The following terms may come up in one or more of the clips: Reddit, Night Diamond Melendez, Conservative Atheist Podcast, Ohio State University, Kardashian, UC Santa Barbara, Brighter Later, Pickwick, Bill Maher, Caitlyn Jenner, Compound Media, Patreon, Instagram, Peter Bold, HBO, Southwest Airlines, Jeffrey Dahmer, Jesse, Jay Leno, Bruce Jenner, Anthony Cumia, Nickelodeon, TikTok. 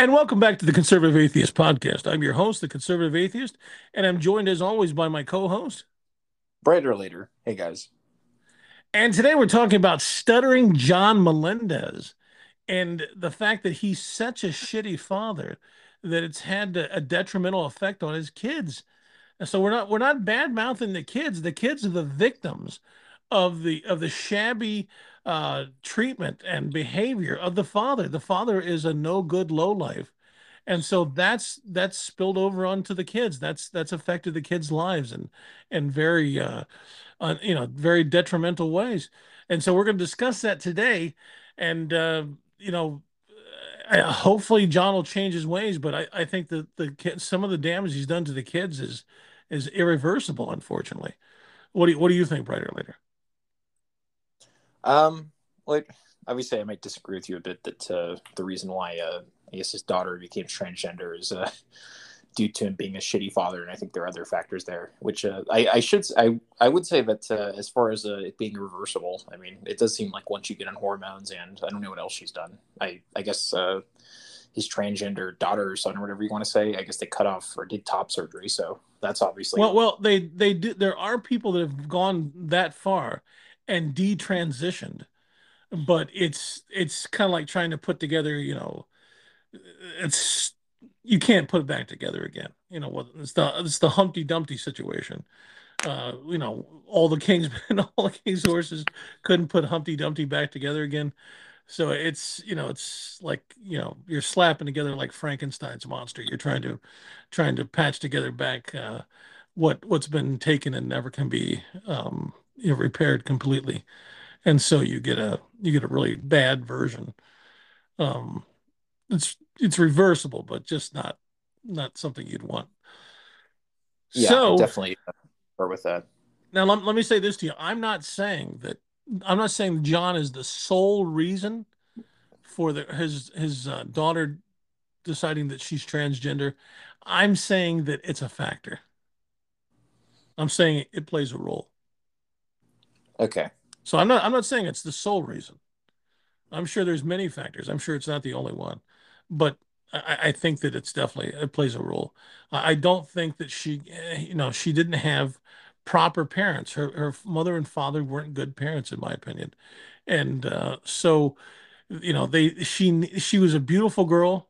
And welcome back to the Conservative Atheist Podcast. I'm your host, the Conservative Atheist, and I'm joined as always by my co-host, Brighter Later. Hey guys. And today we're talking about Stuttering John Melendez and the fact that he's such a shitty father that it's had a detrimental effect on his kids. So we're not bad mouthing the kids. The kids are the victims of the shabby treatment and behavior of the father. The father is a no good lowlife, and so that's spilled over onto the kids. That's affected the kids' lives in very very detrimental ways. And so we're going to discuss that today. And hopefully John will change his ways. But I think that the kids, some of the damage he's done to the kids is irreversible, unfortunately. What do you think, Brighter Later? Like, obviously I might disagree with you a bit that the reason why I guess his daughter became transgender is due to him being a shitty father, and I think there are other factors there, which I would say that as far as it being irreversible, I mean, it does seem like once you get on hormones, and I don't know what else she's done. I guess his transgender daughter or son, or whatever you want to say, I guess they cut off or did top surgery, so that's obviously well they do. There are people that have gone that far and detransitioned, but it's kind of like trying to put together, you can't put it back together again. It's the Humpty Dumpty situation. All the king's men, all the king's horses couldn't put Humpty Dumpty back together again. So it's like you're slapping together like Frankenstein's monster. You're trying to patch together back what's been taken and never can be repaired completely, and so you get a really bad version. It's reversible, but just not something you'd want. Yeah, so, definitely agree with that. Now let me say this to you: I'm not saying John is the sole reason for his daughter deciding that she's transgender. I'm saying that it's a factor. I'm saying it plays a role. Okay. So I'm not saying it's the sole reason. I'm sure there's many factors. I'm sure it's not the only one, but I think that it plays a role. I don't think that she didn't have proper parents. Her mother and father weren't good parents, in my opinion. And she was a beautiful girl,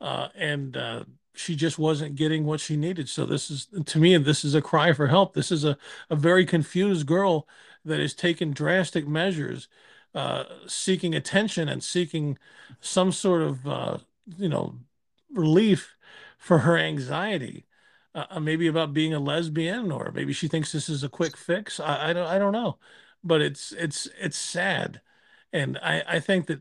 and she just wasn't getting what she needed. So this is a cry for help. This is a very confused girl that has taken drastic measures, seeking attention and seeking some sort of, relief for her anxiety, maybe about being a lesbian, or maybe she thinks this is a quick fix. I don't know, but it's sad. And I think that,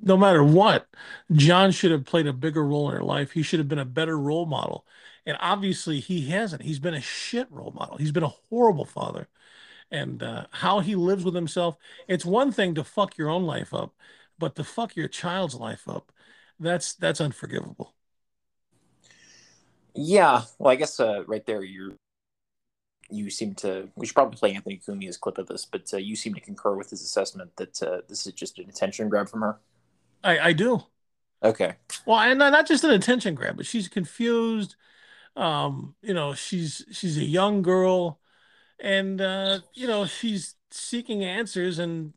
no matter what, John should have played a bigger role in her life. He should have been a better role model. And obviously he hasn't. He's been a shit role model. He's been a horrible father. And how he lives with himself, it's one thing to fuck your own life up, but to fuck your child's life up, that's unforgivable. Yeah, well, I guess right there you seem to. We should probably play Anthony Cumia's clip of this, but you seem to concur with his assessment that this is just an attention grab from her. I do. Okay. Well, and not just an attention grab, but she's confused. She's a young girl. And, she's seeking answers and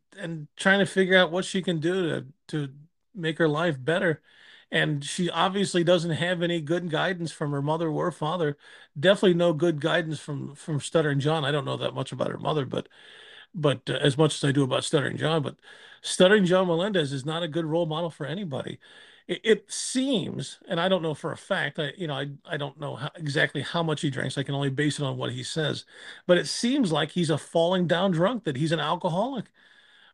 trying to figure out what she can do to make her life better. And she obviously doesn't have any good guidance from her mother or father. Definitely no good guidance from Stuttering John. I don't know that much about her mother, but as much as I do about Stuttering John. But Stuttering John Melendez is not a good role model for anybody. It seems, and I don't know for a fact, I don't know exactly how much he drinks. I can only base it on what he says, but it seems like he's a falling down drunk, that he's an alcoholic.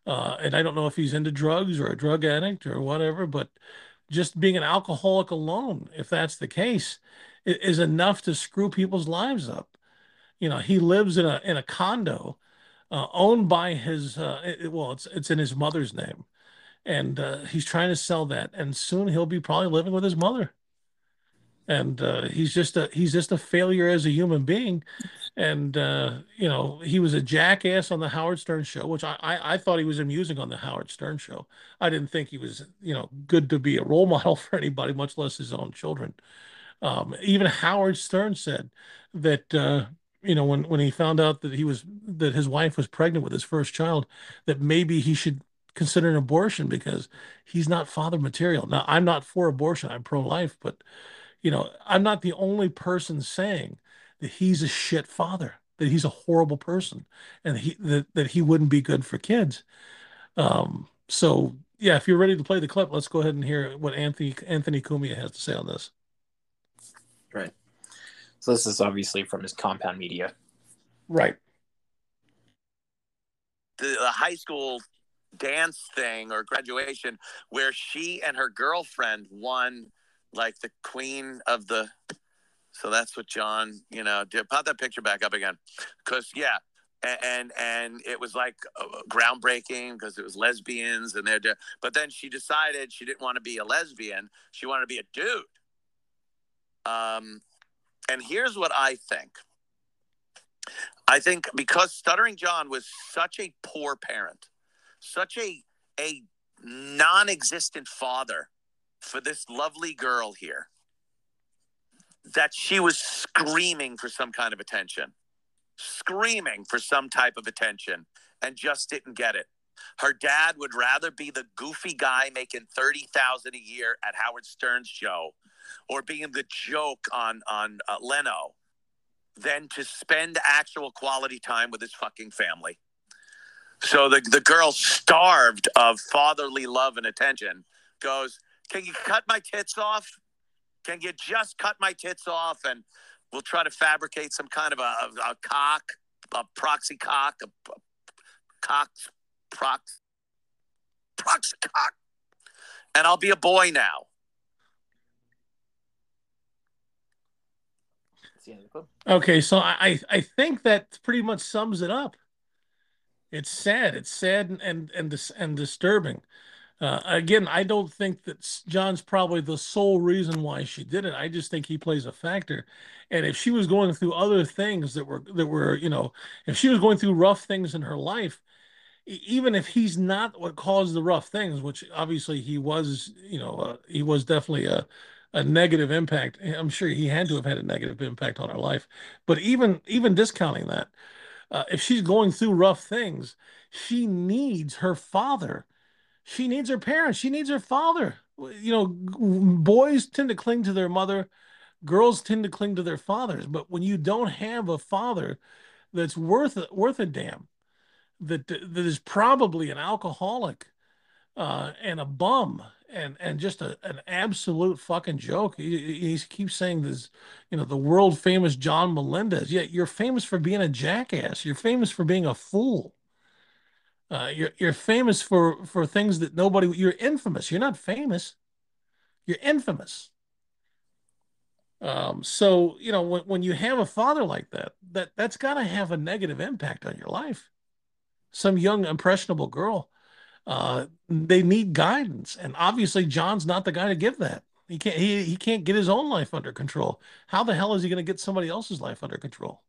And I don't know if he's into drugs or a drug addict or whatever, but just being an alcoholic alone, if that's the case, is enough to screw people's lives up. He lives in a condo owned by his, it's in his mother's name. And he's trying to sell that, and soon he'll be probably living with his mother. And he's just a failure as a human being. And, you know, he was a jackass on the Howard Stern show, which I thought he was amusing on the Howard Stern show. I didn't think he was, you know, good to be a role model for anybody, much less his own children. Even Howard Stern said that, you know, when he found out that that his wife was pregnant with his first child, that maybe he should consider an abortion because he's not father material. Now, I'm not for abortion. I'm pro-life, but, you know, I'm not the only person saying that he's a shit father, that he's a horrible person, and that he wouldn't be good for kids. So, yeah, if you're ready to play the clip, let's go ahead and hear what Anthony Cumia has to say on this. Right. So this is obviously from his Compound Media. Right. The high school dance thing or graduation where she and her girlfriend won like the queen of the... So that's what John, you know, did. Pop that picture back up again. Because, yeah, and it was like groundbreaking because it was lesbians. And but then she decided she didn't want to be a lesbian. She wanted to be a dude. And here's what I think. I think because Stuttering John was such a poor parent, such a non-existent father for this lovely girl here, that she was screaming for some kind of attention, screaming for some type of attention, and just didn't get it. Her dad would rather be the goofy guy making $30,000 a year at Howard Stern's show or being the joke on Leno than to spend actual quality time with his fucking family. So the girl, starved of fatherly love and attention, goes, "Can you cut my tits off? Can you just cut my tits off?" And we'll try to fabricate some kind of a cock, a proxy cock, proxy cock. And I'll be a boy now. Okay, so I think that pretty much sums it up. It's sad and disturbing. Again, I don't think that John's probably the sole reason why she did it. I just think he plays a factor. And if she was going through other things that were, you know, if she was going through rough things in her life, even if he's not what caused the rough things, which obviously he was, you know, he was definitely a negative impact. I'm sure he had to have had a negative impact on her life. But even discounting that, if she's going through rough things, she needs her father. She needs her parents. She needs her father. You know, boys tend to cling to their mother. Girls tend to cling to their fathers. But when you don't have a father that's worth a damn, that is probably an alcoholic and a bum and just an absolute fucking joke. He keeps saying this, you know, the world famous John Melendez. Yeah, you're famous for being a jackass. You're famous for being a fool. You're famous for things that nobody... You're infamous. You're not famous. You're infamous. So, you know, when you have a father like that, that's got to have a negative impact on your life. Some young, impressionable girl, they need guidance. And obviously, John's not the guy to give that. He can't get his own life under control. How the hell is he going to get somebody else's life under control?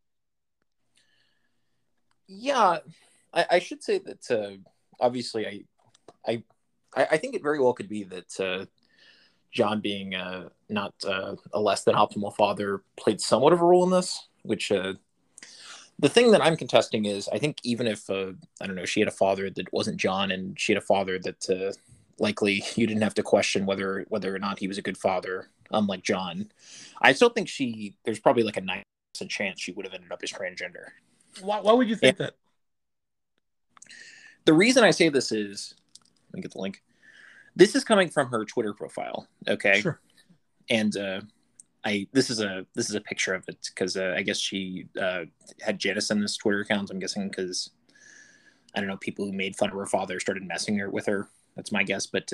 Yeah... I should say that obviously I think it very well could be that John being not a less than optimal father played somewhat of a role in this, which the thing that I'm contesting is I think even if, I don't know, she had a father that wasn't John and she had a father that likely you didn't have to question whether or not he was a good father, unlike John, I still think there's probably like a 90% chance she would have ended up as transgender. Why would you think that? The reason I say this is, let me get the link. This is coming from her Twitter profile, okay? Sure. And this is a picture of it because I guess she had jettisoned this Twitter account. I'm guessing because I don't know, people who made fun of her father started messing with her. That's my guess. But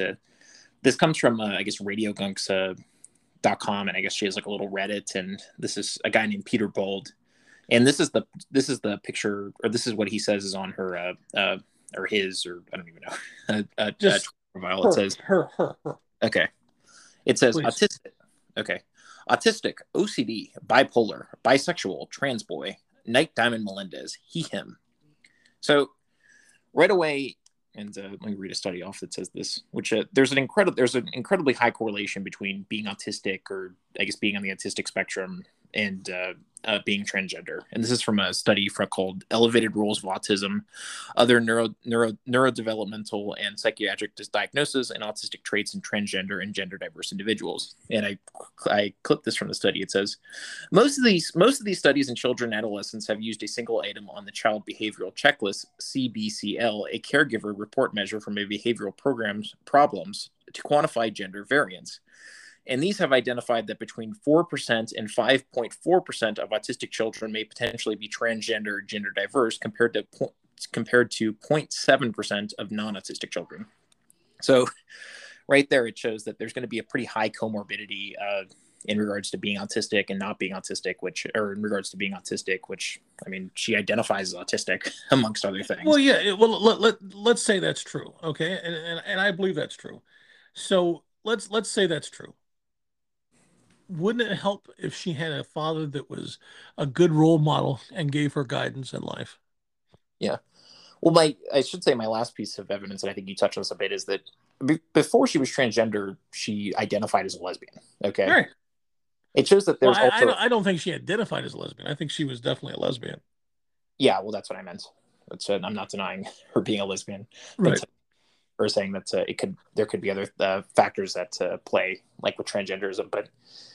this comes from I guess radiogunks.com, and I guess she has like a little Reddit. And this is a guy named Peter Bold, and this is the picture, or this is what he says is on her. Or his, or I don't even know. Just profile. It says her. Okay. It says autistic. Okay. Autistic, OCD, bipolar, bisexual, trans boy, Night Diamond Melendez, he, him. So right away, and let me read a study off that says this, which there's an incredibly high correlation between being autistic, or I guess being on the autistic spectrum, and being transgender. And this is from a study called Elevated Rules of Autism, Other Neurodevelopmental and Psychiatric Diagnosis and Autistic Traits in Transgender and Gender Diverse Individuals. And I clipped this from the study. It says, most of these studies in children and adolescents have used a single item on the Child Behavioral Checklist, CBCL, a caregiver report measure from a behavioral program's problems, to quantify gender variance. And these have identified that between 4% and 5.4% of autistic children may potentially be transgender or gender diverse, compared to 0.7% of non-autistic children. So right there, it shows that there's going to be a pretty high comorbidity in regards to being autistic and not being autistic, which, I mean, she identifies as autistic, amongst other things. Well, yeah. Well, let's say that's true. Okay. And I believe that's true. So let's say that's true. Wouldn't it help if she had a father that was a good role model and gave her guidance in life? Yeah. Well, I should say my last piece of evidence, and I think you touched on this a bit, is that before she was transgender, she identified as a lesbian. Okay. Right. It shows that there's I don't think she identified as a lesbian. I think she was definitely a lesbian. Yeah. Well, that's what I meant. I'm not denying her being a lesbian. Right. Or saying that there could be other factors that play, like with transgenderism, but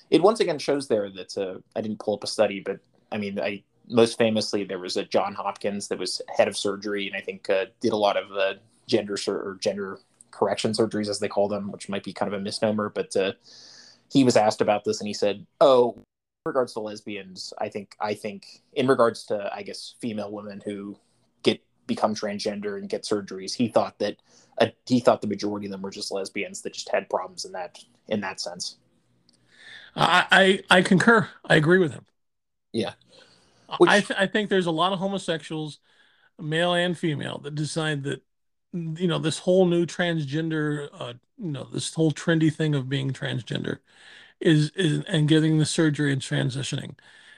it once again shows there that I didn't pull up a study, but I mean, most famously there was a John Hopkins that was head of surgery, and I think did a lot of gender correction surgeries, as they call them, which might be kind of a misnomer, but he was asked about this and he said, "Oh, in regards to lesbians, I think in regards to female women who become transgender and get surgeries, he thought the majority of them were just lesbians that just had problems in that sense." I concur. I agree with him. Yeah. I think there's a lot of homosexuals, male and female, that decide that, you know, this whole new transgender, this whole trendy thing of being transgender is and getting the surgery and transitioning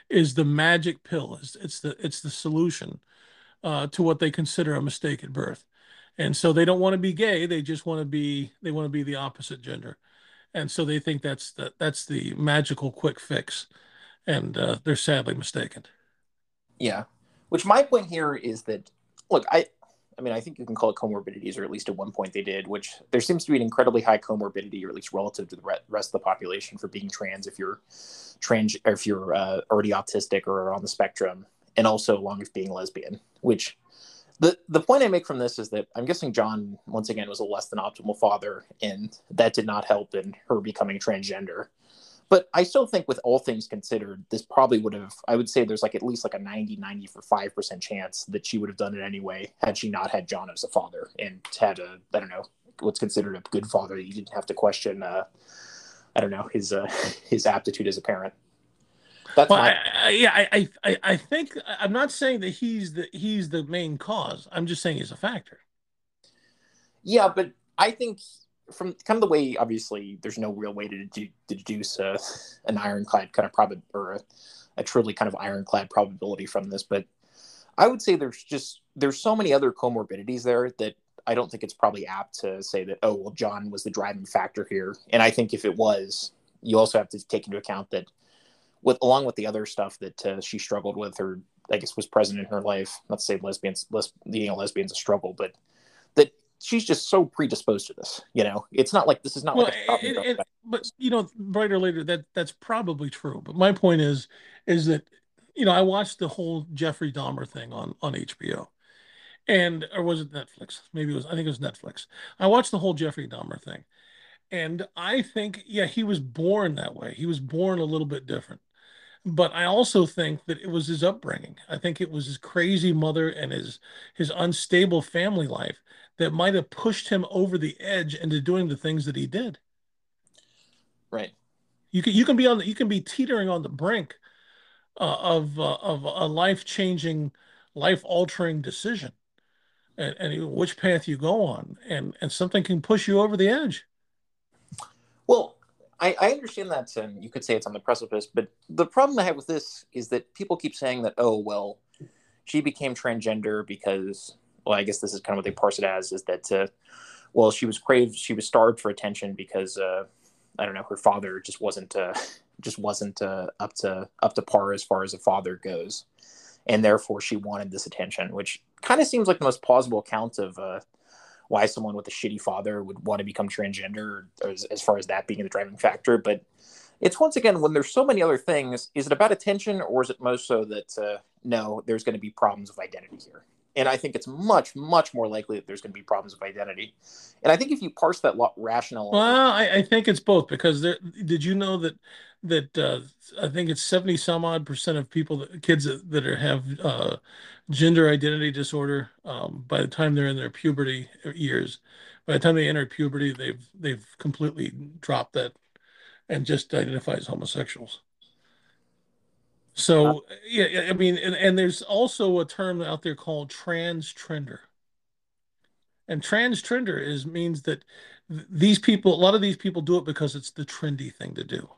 is the magic pill. It's the solution to what they consider a mistake at birth. And so they don't want to be gay. They just want to be, they want to be the opposite gender. And so they think that's the magical quick fix. And they're sadly mistaken. Yeah. Which my point here is that, look, I mean, I think you can call it comorbidities, or at least at one point they did, which there seems to be an incredibly high comorbidity, or at least relative to the rest of the population, for being trans, if you're trans, or if you're already autistic or on the spectrum, and also along with being lesbian, which the point I make from this is that I'm guessing John, once again, was a less than optimal father, and that did not help in her becoming transgender. But I still think, with all things considered, this probably would have, I would say there's like at least like a 95% chance that she would have done it anyway, had she not had John as a father and had a, I don't know, what's considered a good father. You didn't have to question, his aptitude as a parent. That's I think, I'm not saying that he's the main cause. I'm just saying he's a factor. Yeah, but I think from kind of the way, obviously, there's no real way to deduce an ironclad kind of probability, or a truly kind of ironclad probability from this. But I would say there's so many other comorbidities there that I don't think it's probably apt to say that, oh, well, John was the driving factor here. And I think if it was, you also have to take into account that, along with the other stuff that she struggled with, or I guess was present in her life, not to say being a lesbian's a struggle, but that she's just so predisposed to this. You know, it's not like this is not like a problem. But you know, Brighter Later, that's probably true. But my point is that, you know, I watched the whole Jeffrey Dahmer thing on HBO, or was it Netflix? Maybe it was. I think it was Netflix. I watched the whole Jeffrey Dahmer thing, and I think, yeah, he was born that way. He was born a little bit different. But I also think that it was his upbringing. I think it was his crazy mother and his unstable family life that might have pushed him over the edge into doing the things that he did. Right. You can be teetering on the brink of a life-changing, life-altering decision, and which path you go on, and something can push you over the edge. Well, I understand that, and you could say it's on the precipice, but the problem I have with this is that people keep saying that, oh, well, she became transgender because, well, I guess this is kind of what they parse it as, is that, well, she was starved for attention because, I don't know, her father just wasn't up to par as far as a father goes. And therefore she wanted this attention, which kind of seems like the most plausible account of why someone with a shitty father would want to become transgender, as far as that being the driving factor. But it's, once again, when there's so many other things, is it about attention, or is it most so that, no, there's going to be problems of identity here? And I think it's much, much more likely that there's going to be problems of identity. And I think if you parse that rationale... Well, I think it's both, because did you know that I think it's 70-some-odd% of kids that have gender identity disorder, by the time they're in their puberty years, by the time they enter puberty, they've completely dropped that and just identify as homosexuals. So, yeah, I mean, and there's also a term out there called transtrender. And transtrender means that these people, a lot of these people do it because it's the trendy thing to do.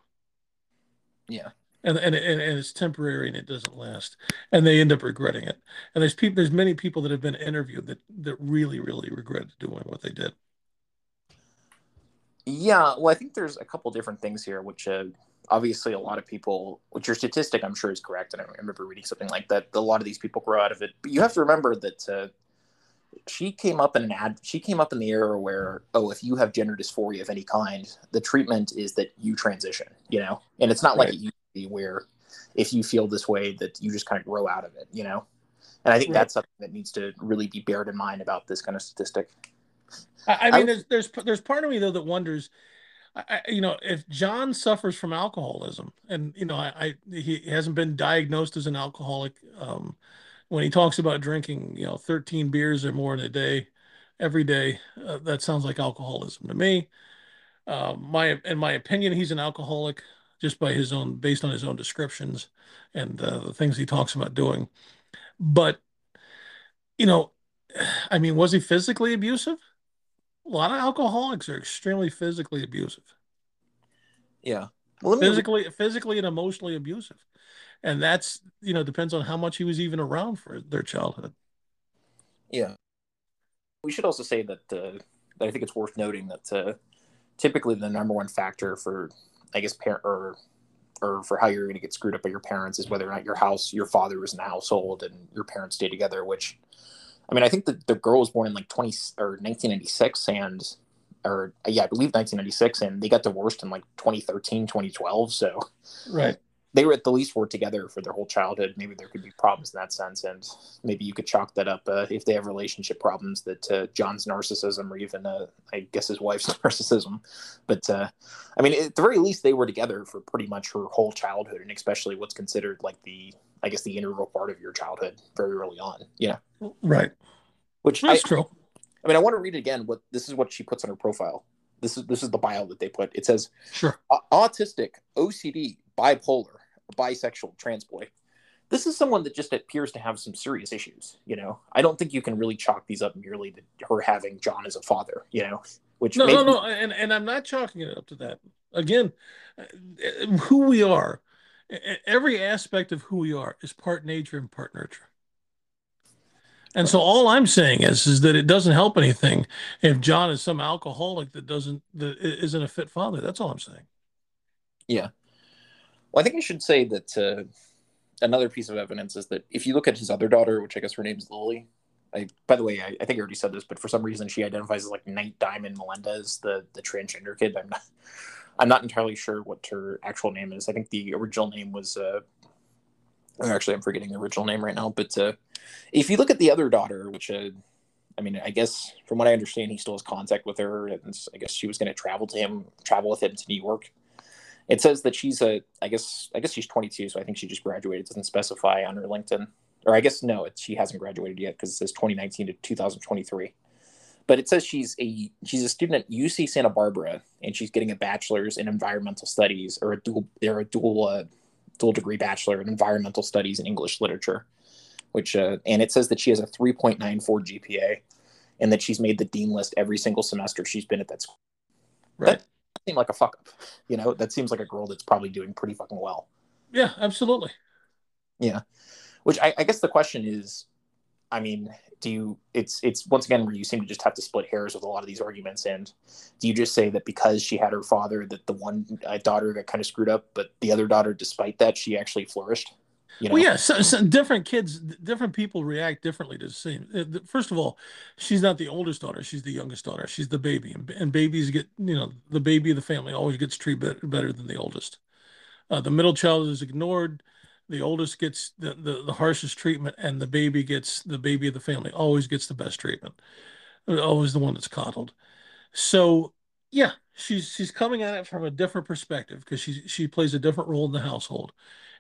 Yeah. And it's temporary and it doesn't last. And they end up regretting it. And there's many people that have been interviewed that really, really regret doing what they did. Yeah, well, I think there's a couple different things here, which obviously a lot of people, which your statistic I'm sure is correct, and I remember reading something like that, a lot of these people grow out of it. But you have to remember that she came up in the era where, oh, if you have gender dysphoria of any kind, the treatment is that you transition, you know? And it's not right. Like it used to be where if you feel this way that you just kind of grow out of it, you know? And I think right. That's something that needs to really be borne in mind about this kind of statistic. I mean, there's part of me though that wonders, if John suffers from alcoholism, and he hasn't been diagnosed as an alcoholic. When he talks about drinking, 13 beers or more in a day, every day, that sounds like alcoholism to me. In my opinion, he's an alcoholic just based on his own descriptions and the things he talks about doing. But I mean, was he physically abusive? A lot of alcoholics are extremely physically abusive. Yeah. Well, physically and emotionally abusive. And that's, depends on how much he was even around for their childhood. Yeah. We should also say that, I think it's worth noting that typically the number one factor for, I guess, or for how you're going to get screwed up by your parents is whether or not your father was in the household and your parents stay together, which... I mean, I think the girl was born in like 1996 I believe 1996, and they got divorced in like 2013, 2012. So right. They were at the least were together for their whole childhood. Maybe there could be problems in that sense. And maybe you could chalk that up if they have relationship problems that John's narcissism or even, I guess, his wife's narcissism. But I mean, at the very least, they were together for pretty much her whole childhood, and especially what's considered like the integral part of your childhood very early on. Yeah. Right. Which is true. I mean, I want to read it again. This is what she puts on her profile. This is the bio that they put. It says, sure. Autistic, OCD, bipolar, bisexual, trans boy. This is someone that just appears to have some serious issues. I don't think you can really chalk these up merely to her having John as a father, which no. And I'm not chalking it up to that. Again, who we are, every aspect of who we are is part nature and part nurture. And so all I'm saying is that it doesn't help anything if John is some alcoholic that isn't a fit father. That's all I'm saying. Yeah. Well, I think I should say that another piece of evidence is that if you look at his other daughter, which I guess her name's Lily, by the way, I think I already said this, but for some reason she identifies as like Night Diamond Melendez, the transgender kid. I'm not entirely sure what her actual name is. I think the original name was, actually, I'm forgetting the original name right now. But if you look at the other daughter, which, I mean, I guess from what I understand, he still has contact with her. And I guess she was going to travel with him to New York. It says that she's I guess she's 22. So I think she just graduated. It doesn't specify on her LinkedIn. Or I guess, no, she hasn't graduated yet because it says 2019 to 2023. But it says she's a student at UC Santa Barbara, and she's getting a bachelor's in environmental studies, or a dual degree bachelor in environmental studies and English literature. Which and it says that she has a 3.94 GPA, and that she's made the dean list every single semester she's been at that school. Right. That seem like a fuck-up. You know, that seems like a girl that's probably doing pretty fucking well. Yeah, absolutely. Yeah. Which I guess the question is, I mean, do you, it's once again where you seem to just have to split hairs with a lot of these arguments. And do you just say that because she had her father, that the one daughter got kind of screwed up, but the other daughter, despite that, she actually flourished? You know? Well, yeah, so different kids, different people react differently to the same. First of all, she's not the oldest daughter. She's the youngest daughter. She's the baby. And babies get, you know, the baby of the family always gets treated better than the oldest. The middle child is ignored. The oldest gets the harshest treatment, and the baby of the family always gets the best treatment. Always the one that's coddled. So, yeah, she's coming at it from a different perspective because she plays a different role in the household.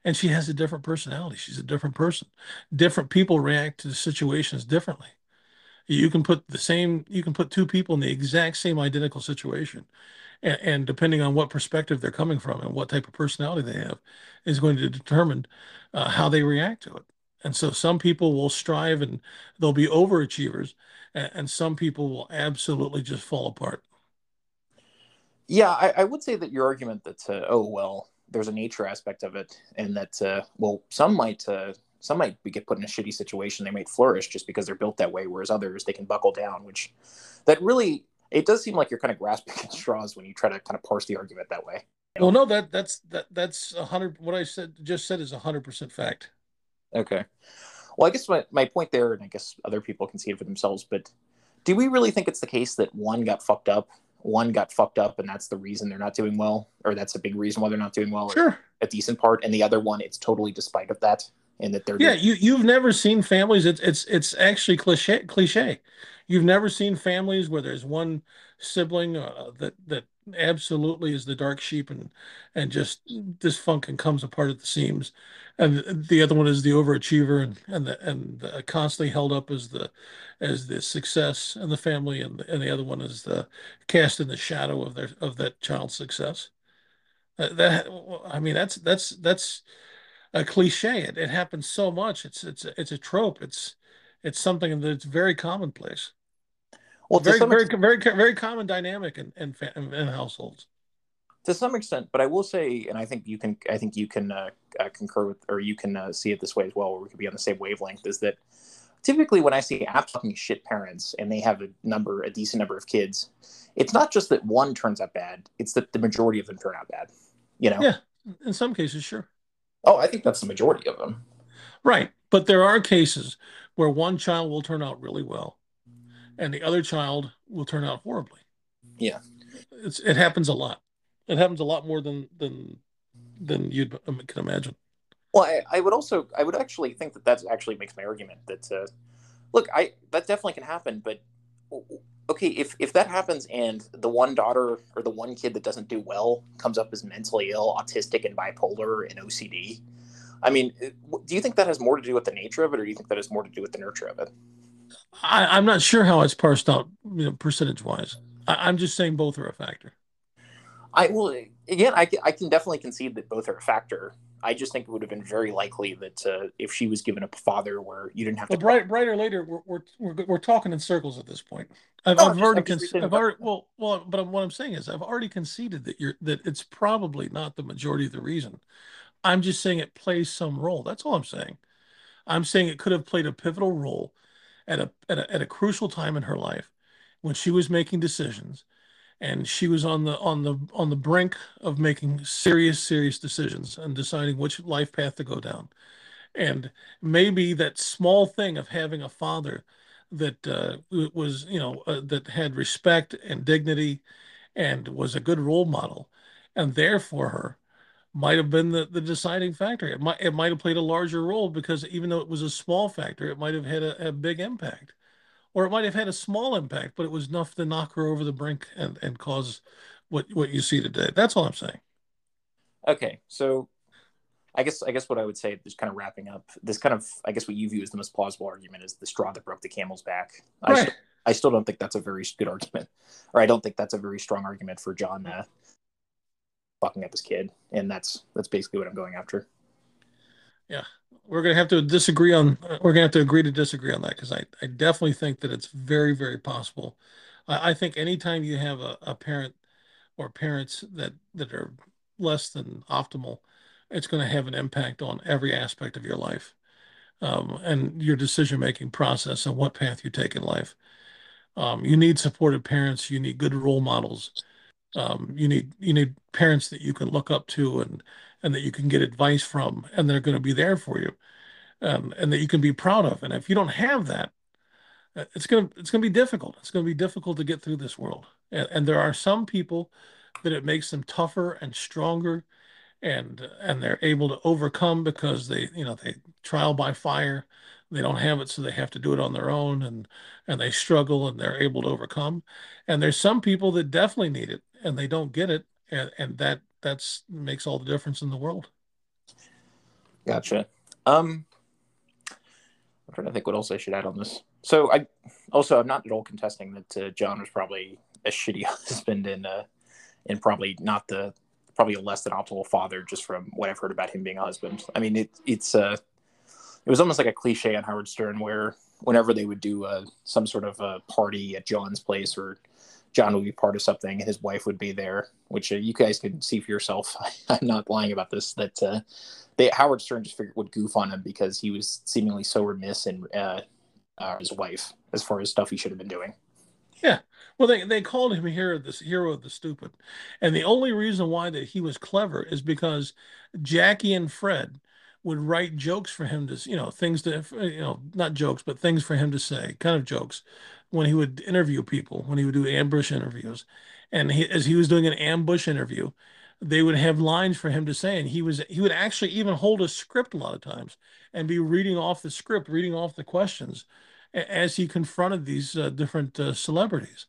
And she has a different personality. She's a different person. Different people react to the situations differently. You can put two people in the exact same identical situation. And depending on what perspective they're coming from and what type of personality they have is going to determine how they react to it. And so some people will strive and they'll be overachievers. And some people will absolutely just fall apart. Yeah, I would say that your argument that, there's a nature aspect of it, and that some might get put in a shitty situation. They might flourish just because they're built that way, whereas others, they can buckle down. Which that really, it does seem like you're kind of grasping at straws when you try to kind of parse the argument that way. You know? Well, no, that's 100. What I just said is 100% fact. Okay. Well, I guess my point there, and I guess other people can see it for themselves. But do we really think it's the case that one got fucked up and that's the reason they're not doing well, or that's a big reason why they're not doing well? Sure. A decent part, and the other one, it's totally despite of that, and that they're you've never seen families, it's actually cliche. You've never seen families where there's one sibling that absolutely is the dark sheep and just disfunk and comes apart at the seams, and the other one is the overachiever and constantly held up as the success in the family, and the other one is the cast in the shadow of that child's success. That's a cliche. It happens so much. It's a trope. It's something that's very commonplace. Well, very common dynamic in households. To some extent, but I will say, and I think you can concur with, or you can see it this way as well, where we could be on the same wavelength, is that typically when I see absolutely shit parents and they have a decent number of kids, it's not just that one turns out bad; it's that the majority of them turn out bad. You know? Yeah, in some cases, sure. Oh, I think that's the majority of them. Right, but there are cases where one child will turn out really well, and the other child will turn out horribly. Yeah, it happens a lot. It happens a lot more than you can imagine. Well, I would actually think that actually makes my argument that that definitely can happen. But okay, if that happens and the one daughter or the one kid that doesn't do well comes up as mentally ill, autistic, and bipolar, and OCD, I mean, do you think that has more to do with the nature of it, or do you think that has more to do with the nurture of it? I'm not sure how it's parsed out, you know, percentage-wise. I'm just saying both are a factor. I can definitely concede that both are a factor. I just think it would have been very likely that if she was given a father where you didn't have to. Brighter Later, we're talking in circles at this point. But what I'm saying is I've already conceded that it's probably not the majority of the reason. I'm just saying it plays some role. That's all I'm saying. I'm saying it could have played a pivotal role at a crucial time in her life when she was making decisions, and she was on the brink of making serious decisions and deciding which life path to go down. And maybe that small thing of having a father that that had respect and dignity and was a good role model and there for her might have been the deciding factor. It might have played a larger role, because even though it was a small factor, it might have had a big impact. Or it might have had a small impact, but it was enough to knock her over the brink and cause what you see today. That's all I'm saying. Okay, so I guess what I would say, just kind of wrapping up, this kind of, I guess what you view as the most plausible argument is the straw that broke the camel's back. Right. I still don't think that's a very good argument, or I don't think that's a very strong argument for John fucking up his kid, and that's basically what I'm going after. Yeah, we're gonna have to agree to disagree on that, because I definitely think that it's very, very possible. I think anytime you have a parent or parents that are less than optimal, it's going to have an impact on every aspect of your life, and your decision-making process and what path you take in life. You need supportive parents. You need good role models. You need parents that you can look up to and that you can get advice from, and they're going to be there for you, and that you can be proud of. And if you don't have that, it's going to be difficult. It's going to be difficult to get through this world. And there are some people that it makes them tougher and stronger, and they're able to overcome because they trial by fire. They don't have it, so they have to do it on their own, and they struggle, and they're able to overcome. And there's some people that definitely need it, and they don't get it, and that makes all the difference in the world. Gotcha. I'm trying to think what else I should add on this. So I'm not at all contesting that John was probably a shitty husband and probably a less than optimal father, just from what I've heard about him being a husband. I mean, it was almost like a cliche on Howard Stern, where whenever they would do some sort of a party at John's place, or John would be part of something and his wife would be there, which you guys can see for yourself. I'm not lying about this, that Howard Stern just figured would goof on him because he was seemingly so remiss in his wife as far as stuff he should have been doing. Yeah. Well, they called him hero of the stupid. And the only reason why that he was clever is because Jackie and Fred would write jokes for him to, things to, not jokes, but things for him to say, kind of jokes, when he would interview people, when he would do ambush interviews. And as he was doing an ambush interview, they would have lines for him to say. And he would actually even hold a script a lot of times and be reading off the script, reading off the questions as he confronted these different celebrities.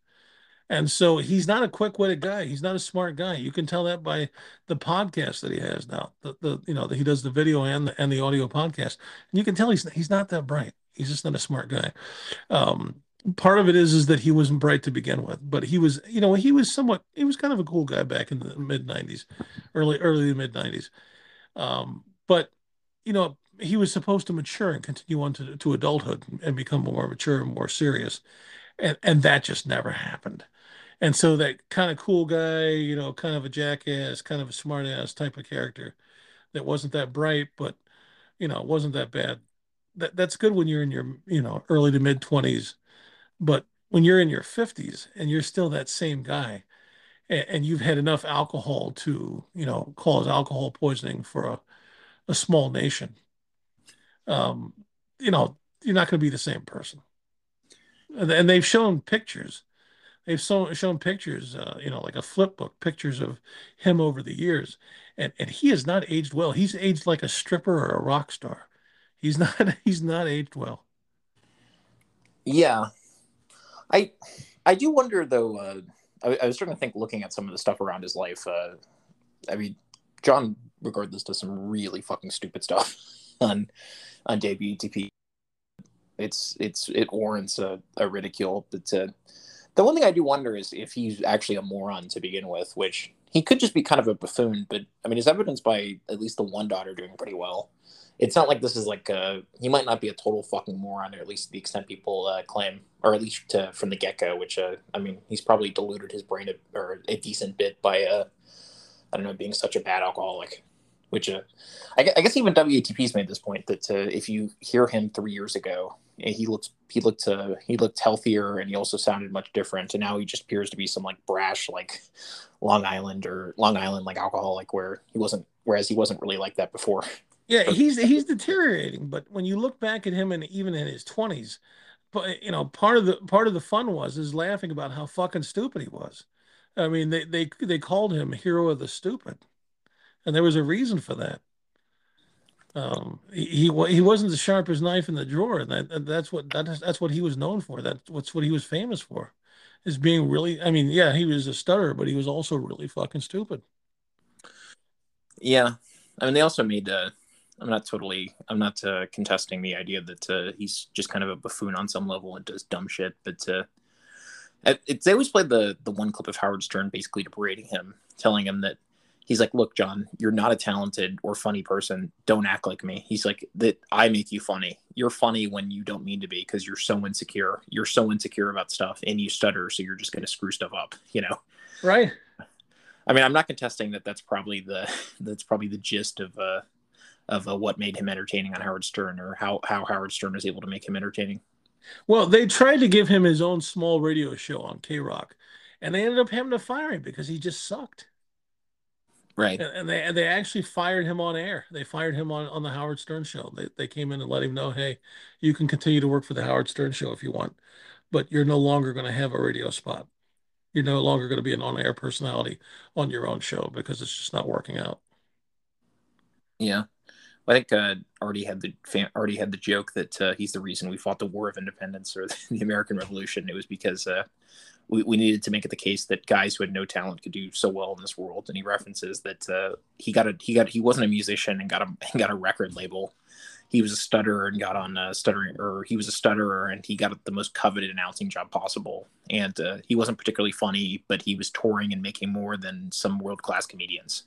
And so he's not a quick-witted guy. He's not a smart guy. You can tell that by the podcast that he has now. That he does the video and the audio podcast. And you can tell he's not that bright. He's just not a smart guy. Part of it is that he wasn't bright to begin with, but he was kind of a cool guy back in the mid '90s, early to mid '90s. But he was supposed to mature and continue on to adulthood and become more mature and more serious, and that just never happened. And so that kind of cool guy, kind of a jackass, kind of a smartass type of character that wasn't that bright, but, wasn't that bad. That's good when you're in your, early to mid 20s, but when you're in your 50s and you're still that same guy and you've had enough alcohol to, cause alcohol poisoning for a small nation, you're not going to be the same person. And they've shown pictures. They've shown pictures, like a flip book, pictures of him over the years. And he has not aged well. He's aged like a stripper or a rock star. He's not aged well. Yeah. I do wonder, though, I was starting to think, looking at some of the stuff around his life. John, regardless, does some really fucking stupid stuff on WTP. It warrants a ridicule. But the one thing I do wonder is if he's actually a moron to begin with, which he could just be kind of a buffoon. But I mean, as evidenced by at least the one daughter doing pretty well, it's not like this is like he might not be a total fucking moron, or at least to the extent people claim, or at least from the get-go. Which I mean, he's probably diluted his brain a decent bit by being such a bad alcoholic. Which I guess even WATP's made this point that if you hear him 3 years ago, he looked healthier, and he also sounded much different. And now he just appears to be some like brash, like Long Island like alcoholic, whereas he wasn't really like that before. Yeah, he's deteriorating. But when you look back at him, and even in his 20s, but part of the fun was laughing about how fucking stupid he was. I mean, they called him hero of the stupid. And there was a reason for that. He wasn't the sharpest knife in the drawer, and that's what he was known for. That's what he was famous for, is being really. I mean, yeah, he was a stutterer, but he was also really fucking stupid. Yeah, I mean, they also made. I'm not contesting the idea that he's just kind of a buffoon on some level and does dumb shit, but. They always played the one clip of Howard Stern basically degrading him, telling him that. He's like, look, John, you're not a talented or funny person. Don't act like me. He's like, that I make you funny. You're funny when you don't mean to be, because you're so insecure. You're so insecure about stuff, and you stutter, so you're just going to screw stuff up, Right. I mean, I'm not contesting that that's probably the gist of what made him entertaining on Howard Stern, or how Howard Stern was able to make him entertaining. Well, they tried to give him his own small radio show on K-Rock, and they ended up having to fire him because he just sucked. Right. And they actually fired him on air. They fired him on the Howard Stern show. They came in and let him know, hey, you can continue to work for the Howard Stern show if you want, but you're no longer going to have a radio spot. You're no longer going to be an on-air personality on your own show because it's just not working out. Yeah. I think already had the joke that he's the reason we fought the War of Independence or the American Revolution. It was because we needed to make it the case that guys who had no talent could do so well in this world. And he references that he wasn't a musician and got a record label. He was a stutterer and got on he got the most coveted announcing job possible. And he wasn't particularly funny, but he was touring and making more than some world-class comedians.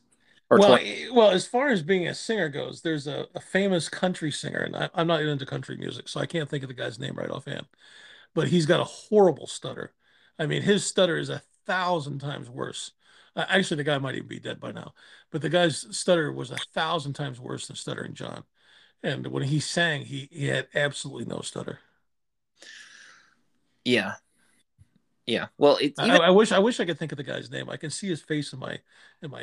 Well, as far as being a singer goes, there's a famous country singer, and I'm not into country music, so I can't think of the guy's name right offhand, but he's got a horrible stutter. I mean, his stutter is 1,000 times worse. Actually, the guy might even be dead by now, but the guy's stutter was 1,000 times worse than Stuttering John. And when he sang, he had absolutely no stutter. Yeah. Yeah, well, I wish I could think of the guy's name. I can see his face in my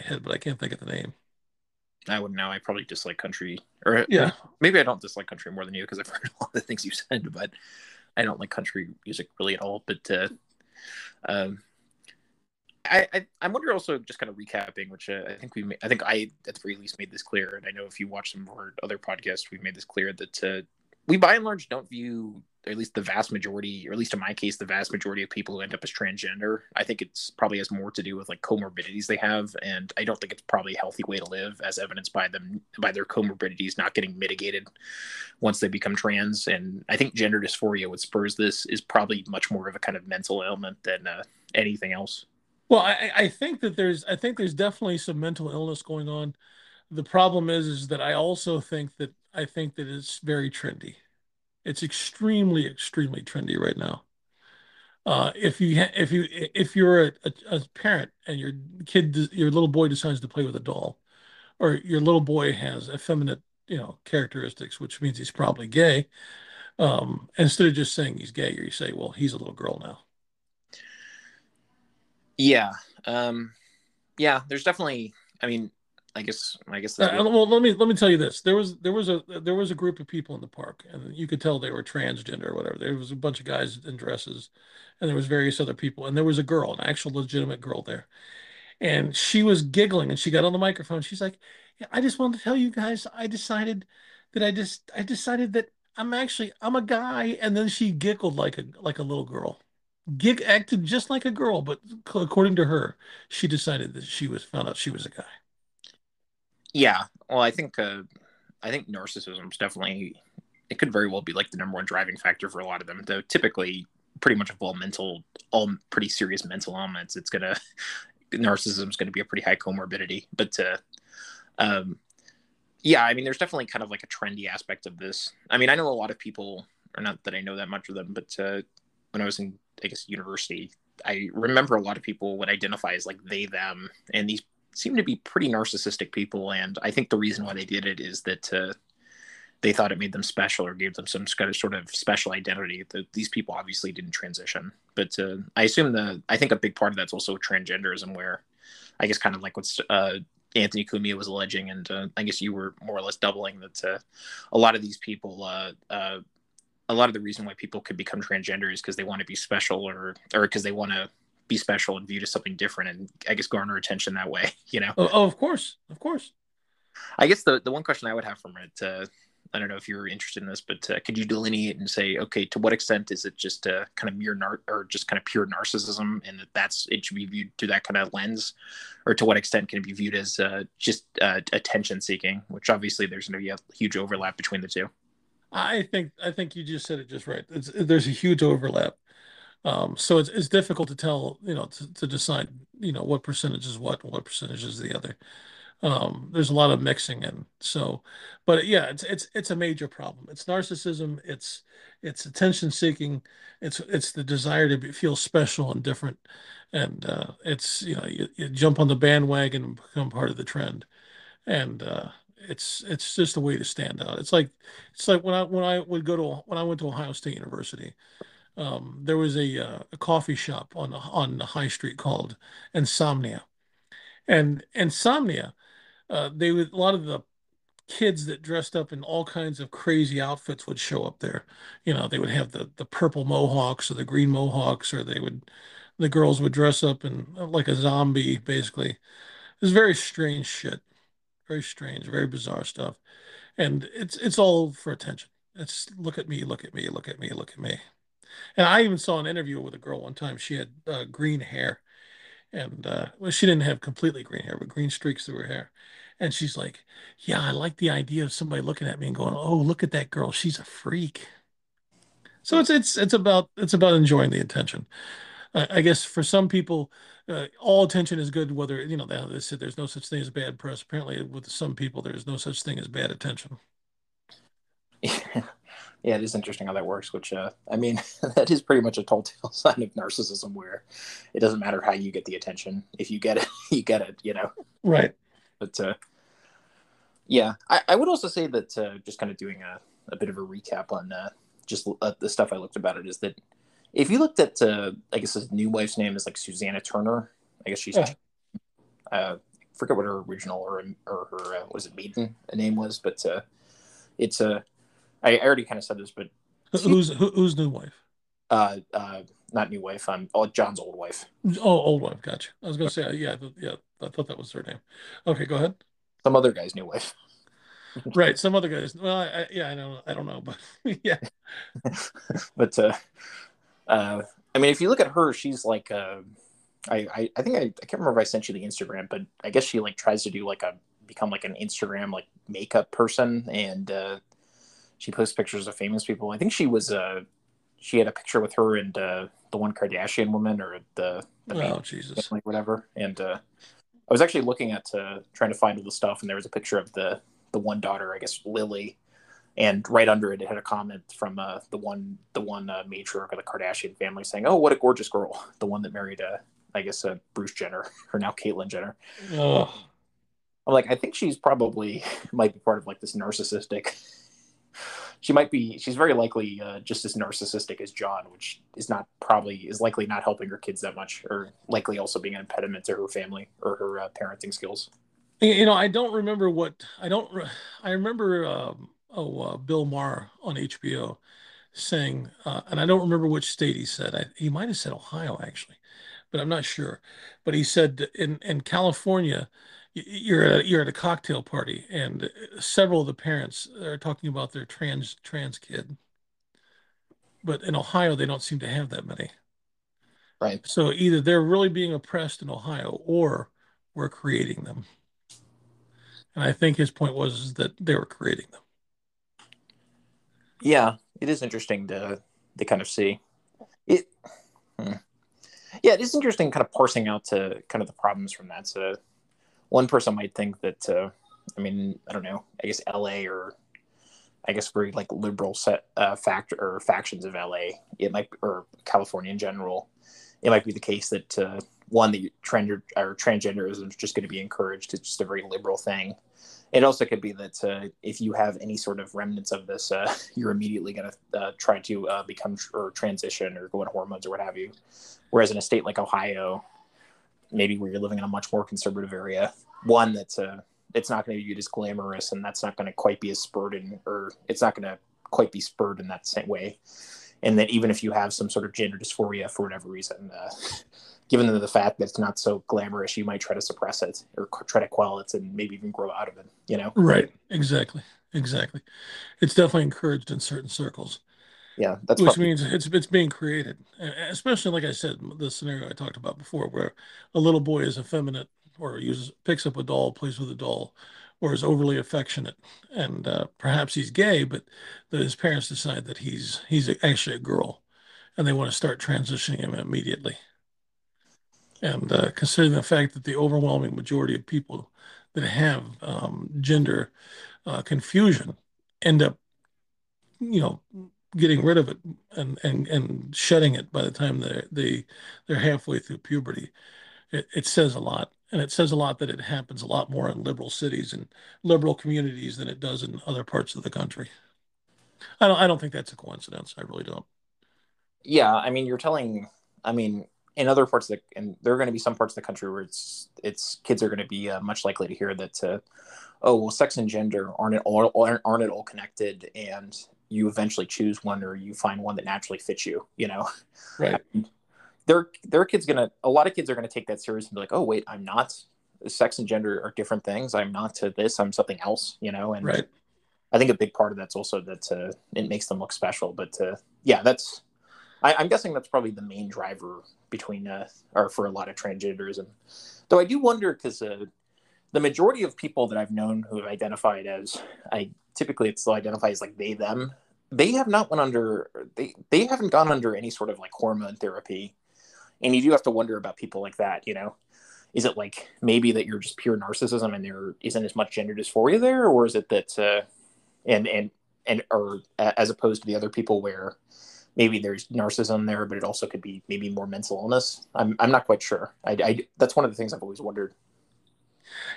head, but I can't think of the name. I wouldn't know. I probably dislike country, or yeah, maybe I don't dislike country more than you because I've heard a lot of the things you said, but I don't like country music really at all. But I wonder also, just kind of recapping, which I think I at the very least made this clear, and I know if you watch some of our other podcasts, we've made this clear that we by and large don't view, or at least the vast majority, or at least in my case, the vast majority of people who end up as transgender. I think it's probably has more to do with like comorbidities they have. And I don't think it's probably a healthy way to live, as evidenced by their comorbidities not getting mitigated once they become trans. And I think gender dysphoria, what spurs this, is probably much more of a kind of mental ailment than anything else. Well, I think there's definitely some mental illness going on. The problem is that I also think that it's very trendy. It's extremely, extremely trendy right now. If you're a parent and your little boy decides to play with a doll, or your little boy has effeminate, characteristics, which means he's probably gay. Instead of just saying he's gay, you say, well, he's a little girl now. Yeah, There's definitely, I guess. Well, let me tell you this. There was a group of people in the park, and you could tell they were transgender or whatever. There was a bunch of guys in dresses, and there was various other people, and there was a girl, an actual legitimate girl there, and she was giggling, and she got on the microphone. She's like, yeah, "I just wanted to tell you guys, I decided that I'm a guy," and then she giggled like a little girl. Acted just like a girl, but according to her, she decided that found out she was a guy. Yeah, well, I think narcissism is definitely, it could very well be like the number one driving factor for a lot of them. Though typically, pretty much of all pretty serious mental ailments, narcissism is gonna be a pretty high comorbidity. But there's definitely kind of like a trendy aspect of this. I mean, I know a lot of people, or not that I know that much of them, but when I was in, I guess, university, I remember a lot of people would identify as like they, them, and these seem to be pretty narcissistic people, and I think the reason why they did it is that they thought it made them special or gave them some kind of sort of special identity. These people obviously didn't transition, but I think a big part of that's also transgenderism, where I guess kind of like what's Anthony Cumia was alleging, and I guess you were more or less doubling that a lot of these people, a lot of the reason why people could become transgender is because they want to be special or because they want to be special and viewed as something different, and I guess garner attention that way, Oh, of course. I guess the one question I would have from it, I don't know if you're interested in this, but could you delineate and say, okay, to what extent is it just kind of pure narcissism, and it should be viewed through that kind of lens, or to what extent can it be viewed as just attention seeking, which obviously there's going to be a huge overlap between the two. I think you just said it just right. There's a huge overlap. So it's difficult to tell, to decide, what percentage is what and what percentage is the other. There's a lot of mixing in. So, but yeah, it's a major problem. It's narcissism. It's attention seeking. It's the desire to feel special and different. And it's, you know, you jump on the bandwagon and become part of the trend. And it's just a way to stand out. It's like when I went to Ohio State University, there was a coffee shop on the high street called Insomnia. And Insomnia, a lot of the kids that dressed up in all kinds of crazy outfits would show up there. You know, they would have the purple mohawks or the green mohawks, or the girls would dress up in like a zombie, basically. It was very strange shit, very strange, very bizarre stuff. And it's all for attention. It's look at me, look at me, look at me, look at me. And I even saw an interview with a girl one time. She had green hair. And well, she didn't have completely green hair, but green streaks through her hair. And she's like, yeah, I like the idea of somebody looking at me and going, oh, look at that girl. She's a freak. So it's about enjoying the attention. I guess for some people, all attention is good, whether, you know, they said there's no such thing as bad press. Apparently with some people, there's no such thing as bad attention. Yeah, it is interesting how that works, which, I mean, that is pretty much a telltale sign of narcissism, where it doesn't matter how you get the attention. If you get it, you get it, you know? Right. But, yeah, I would also say that just kind of doing a bit of a recap on just the stuff I looked about it, is that if you looked at, I guess his new wife's name is like Susanna Turner. I guess she's, I forget what her original or her, was it maiden name was, but it's a, I already kind of said this, but who's new wife? Not new wife. John's old wife. Oh, old wife. Gotcha. I was gonna say, yeah. I thought that was her name. Okay, go ahead. Some other guy's new wife. Right. Some other guy's. Well, I don't know, but yeah. But I mean, if you look at her, she's like, I think I can't remember if I sent you the Instagram, but I guess she like tries to do like become like an Instagram like makeup person, and she posts pictures of famous people. I think she was she had a picture with her and the one Kardashian woman, or the oh, Jesus, family, whatever. And I was actually looking at trying to find all the stuff, and there was a picture of the one daughter, I guess Lily, and right under it, it had a comment from the one matriarch of the Kardashian family saying, "Oh, what a gorgeous girl!" The one that married I guess Bruce Jenner, or now Caitlyn Jenner. Oh. I'm like, I think she's probably might be part of like this narcissistic. She's very likely just as narcissistic as John, which is likely not helping her kids that much, or likely also being an impediment to her family or her parenting skills. You know, I remember Bill Maher on HBO saying, and I don't remember which state he said, he might've said Ohio actually, but I'm not sure. But he said in California, you're at a cocktail party, and several of the parents are talking about their trans kid. But in Ohio, they don't seem to have that many. Right. So either they're really being oppressed in Ohio, or we're creating them. And I think his point was that they were creating them. Yeah, it is interesting to kind of see it. Yeah, it is interesting kind of parsing out to kind of the problems from that. So one person might think that, I mean, I don't know, I guess LA, or I guess very like liberal factions of LA, it might, or California in general, it might be the case that the transgenderism is just going to be encouraged. It's just a very liberal thing. It also could be that if you have any sort of remnants of this, you're immediately going to try to become or transition or go on hormones or what have you. Whereas in a state like Ohio, maybe where you're living in a much more conservative area, one that's it's not going to be viewed as glamorous, and that's not going to quite be as spurred in, or it's not going to quite be spurred in that same way. And that even if you have some sort of gender dysphoria for whatever reason, given the fact that it's not so glamorous, you might try to suppress it or try to quell it, and maybe even grow out of it, you know? Right. Exactly. It's definitely encouraged in certain circles. Yeah, that's which means it's being created, especially like I said, the scenario I talked about before, where a little boy is effeminate, or picks up a doll, plays with a doll, or is overly affectionate, and perhaps he's gay, but his parents decide that he's actually a girl, and they want to start transitioning him immediately. And considering the fact that the overwhelming majority of people that have gender confusion end up, you know, getting rid of it and shedding it by the time they're halfway through puberty. It says a lot, and it says a lot that it happens a lot more in liberal cities and liberal communities than it does in other parts of the country. I don't think that's a coincidence. I really don't. Yeah, I mean, in other parts of the, and there are going to be some parts of the country where it's kids are going to be much likely to hear that, sex and gender aren't at all connected, and you eventually choose one, or you find one that naturally fits you, you know? Right. A lot of kids are going to take that seriously and be like, oh wait, I'm not, sex and gender are different things. I'm not to this, I'm something else, you know? And right. I think a big part of that's also that it makes them look special, but I'm guessing that's probably the main driver for a lot of transgenderism. Though I do wonder, because the majority of people that I've known who have identified as, I typically still identify as like they, them, they haven't gone under any sort of like hormone therapy. And you do have to wonder about people like that, you know, is it like maybe that you're just pure narcissism and there isn't as much gender dysphoria there, or is it that, as opposed to the other people where maybe there's narcissism there, but it also could be maybe more mental illness. I'm not quite sure. That's one of the things I've always wondered.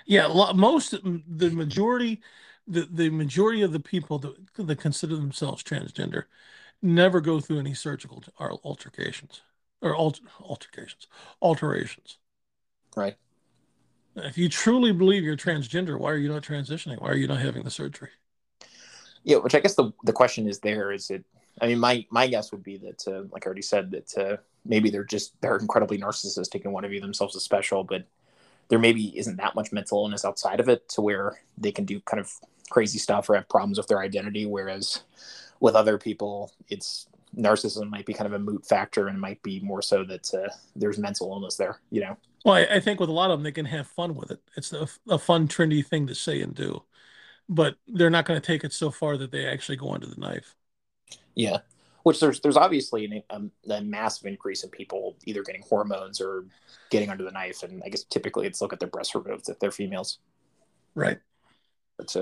Yeah, the majority of the people that consider themselves transgender never go through any surgical alterations. Right. If you truly believe you're transgender, why are you not transitioning? Why are you not having the surgery? Yeah, which I guess the question is there. Is it? I mean, my guess would be that, like I already said, that maybe they're incredibly narcissistic and want to view themselves as special, but there maybe isn't that much mental illness outside of it to where they can do kind of crazy stuff or have problems with their identity. Whereas with other people, it's narcissism might be kind of a moot factor, and might be more so that there's mental illness there, you know? Well, I think with a lot of them, they can have fun with it. It's a fun, trendy thing to say and do, but they're not going to take it so far that they actually go under the knife. Yeah, which there's obviously a massive increase in people either getting hormones or getting under the knife, and I guess typically it's look at their breasts removed if they're females. Right. But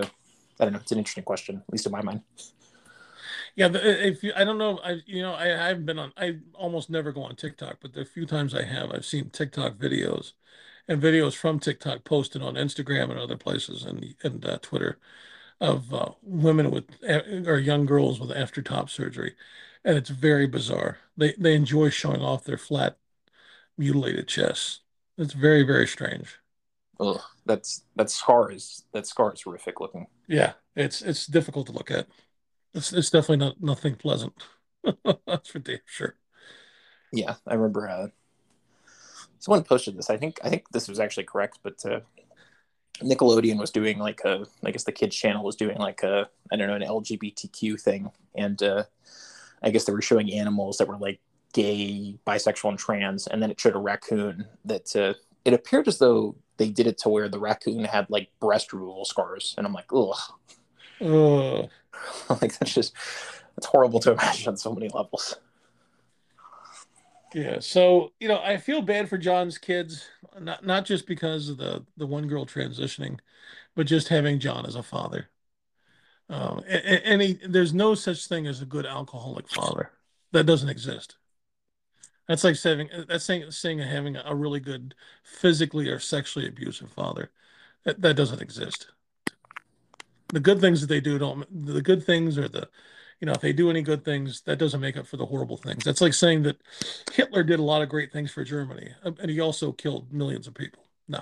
I don't know. It's an interesting question, at least in my mind. Yeah, I almost never go on TikTok, but the few times I have, I've seen TikTok videos and videos from TikTok posted on Instagram and other places and Twitter. Of women with or young girls with after top surgery, and it's very bizarre. They enjoy showing off their flat, mutilated chests. It's very, very strange. Oh, that scar is horrific looking. Yeah, it's difficult to look at. It's definitely nothing pleasant. That's for damn sure. Yeah, I remember someone posted this. I think this was actually correct, but. Nickelodeon was doing the kids channel was doing an LGBTQ thing. And I guess they were showing animals that were like gay, bisexual, and trans. And then it showed a raccoon that it appeared as though they did it to where the raccoon had like breast removal scars. And I'm like, ugh. Like that's horrible to imagine on so many levels. Yeah, so you know, I feel bad for John's kids, not just because of the one girl transitioning, but just having John as a father. There's no such thing as a good alcoholic father. That doesn't exist. That's like saying having a really good physically or sexually abusive father. That doesn't exist. The good things that they do don't. The good things are the. You know, if they do any good things, that doesn't make up for the horrible things. That's like saying that Hitler did a lot of great things for Germany, and he also killed millions of people. No.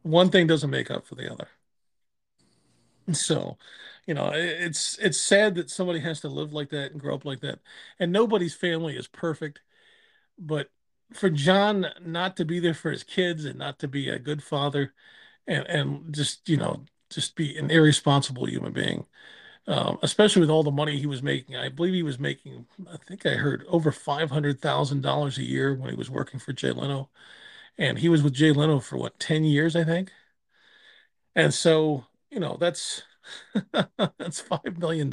One thing doesn't make up for the other. So, you know, it's sad that somebody has to live like that and grow up like that. And nobody's family is perfect. But for John not to be there for his kids and not to be a good father and just, you know, just be an irresponsible human being, especially with all the money he was making. I believe he was making, I think I heard, over $500,000 a year when he was working for Jay Leno. And he was with Jay Leno for, 10 years, I think? And so, you know, that's that's $5 million.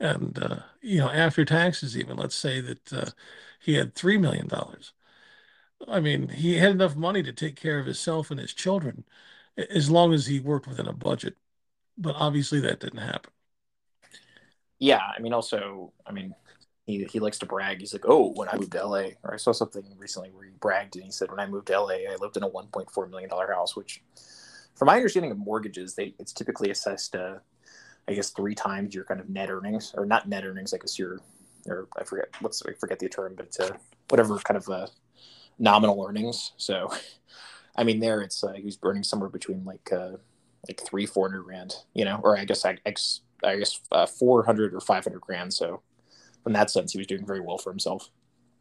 And, after taxes even, let's say that he had $3 million. I mean, he had enough money to take care of himself and his children as long as he worked within a budget. But obviously that didn't happen. Yeah, I mean, also, I mean, he likes to brag. He's like, oh, when I moved to LA, or I saw something recently where he bragged and he said, when I moved to LA, I lived in a $1.4 million house, which from my understanding of mortgages, it's typically assessed, I guess, 3 times your kind of net earnings, or not net earnings, I guess your, or I forget the term, but it's whatever kind of nominal earnings. So, I mean, there it's, he was earning somewhere between like 300-400 grand, you know, or I guess 400 or 500 grand. So in that sense, he was doing very well for himself.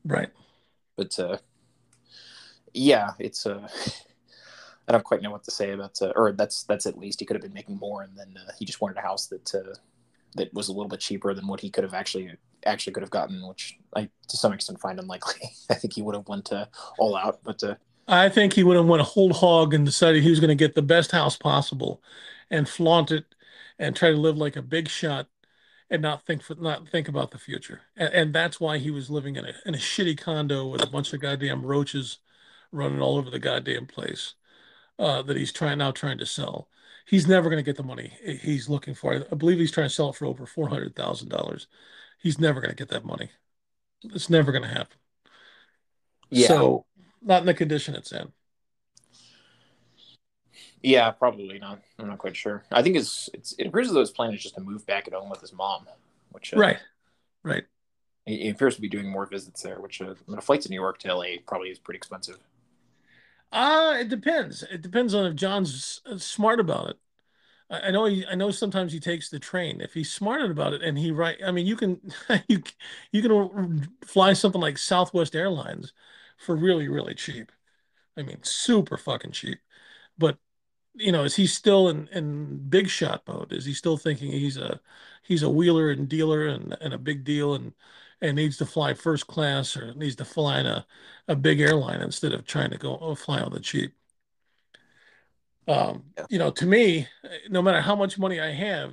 Right. But yeah, it's, I don't quite know what to say about, or that's at least he could have been making more. And then he just wanted a house that, that was a little bit cheaper than what he could have actually could have gotten, which I, to some extent, find unlikely. I think he would have went all out, but I think he would have went whole hog and decided he was going to get the best house possible and flaunt it and try to live like a big shot and not think about the future. And that's why he was living in a shitty condo with a bunch of goddamn roaches running all over the goddamn place that he's trying to sell. He's never going to get the money he's looking for. I believe he's trying to sell it for over $400,000. He's never going to get that money. It's never going to happen. Yeah. So not in the condition it's in. Yeah, probably not. I'm not quite sure. I think it appears as though his plan is just to move back at home with his mom, which right. He appears to be doing more visits there, which a flight to New York to LA probably is pretty expensive. It depends. It depends on if John's smart about it. I know sometimes he takes the train. If he's smart about it and I mean, you can fly something like Southwest Airlines for really, really cheap. I mean, super fucking cheap. But, you know, is he still in big shot mode? Is he still thinking he's a wheeler and dealer and a big deal and needs to fly first class or needs to fly in a big airline instead of trying to go fly on the cheap? You know, to me, no matter how much money I have,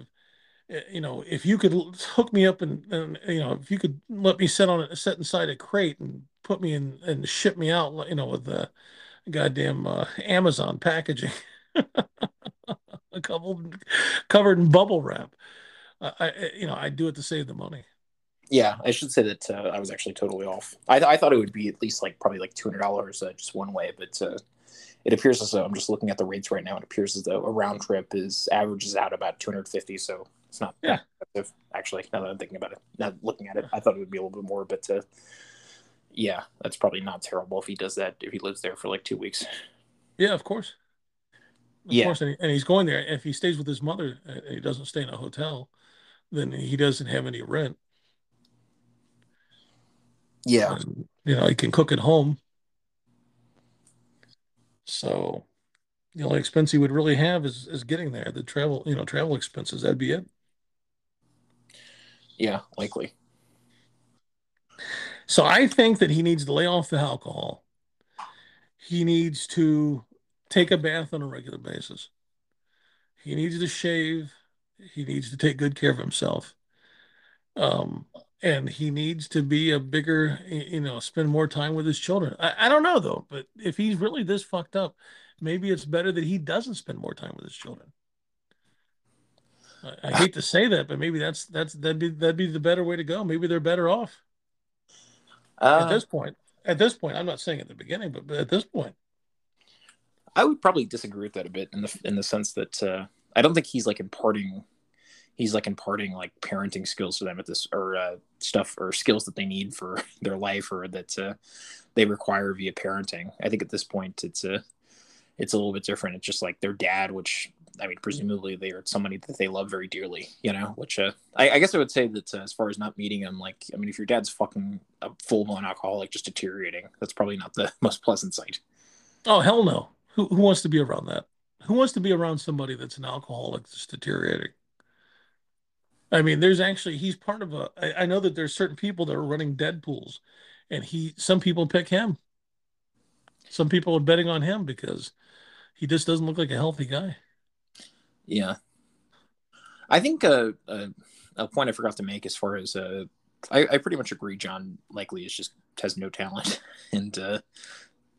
you know, if you could hook me up and you know, if you could let me sit inside a crate and put me in and ship me out, you know, with the goddamn Amazon packaging, a couple covered in bubble wrap, I'd do it to save the money. Yeah, I should say that I was actually totally off. I thought it would be at least like probably like $200 just one way, but. It appears as though, I'm just looking at the rates right now, it appears as though a round trip averages out about 250, so it's not that expensive, actually, now that I'm thinking about it. Now looking at it, I thought it would be a little bit more, but yeah, that's probably not terrible if he does that, if he lives there for like 2 weeks. Yeah, of course. Of course, and he's going there. If he stays with his mother and he doesn't stay in a hotel, then he doesn't have any rent. Yeah. And, you know, he can cook at home. So the only expense he would really have is getting there. The travel expenses, that'd be it. Yeah, likely. So I think that he needs to lay off the alcohol. He needs to take a bath on a regular basis. He needs to shave. He needs to take good care of himself. And he needs to be a bigger, you know, spend more time with his children. I don't know, though, but if he's really this fucked up, maybe it's better that he doesn't spend more time with his children. I hate to say that, but maybe that'd be the better way to go. Maybe they're better off at this point. At this point, I'm not saying at the beginning, but at this point. I would probably disagree with that a bit in the sense that I don't think he's like imparting... He's like imparting like parenting skills to them at this or stuff or skills that they need for their life or that they require via parenting. I think at this point it's a little bit different. It's just like their dad, which I mean, presumably they are somebody that they love very dearly, you know, which I guess I would say that as far as not meeting him, like, I mean, if your dad's fucking a full blown alcoholic, just deteriorating, that's probably not the most pleasant sight. Oh, hell no. Who wants to be around that? Who wants to be around somebody that's an alcoholic that's deteriorating? I mean, there's actually, he's part of a, I know that there's certain people that are running dead pools and some people pick him. Some people are betting on him because he just doesn't look like a healthy guy. Yeah. I think a point I forgot to make as far as, I pretty much agree John likely has no talent and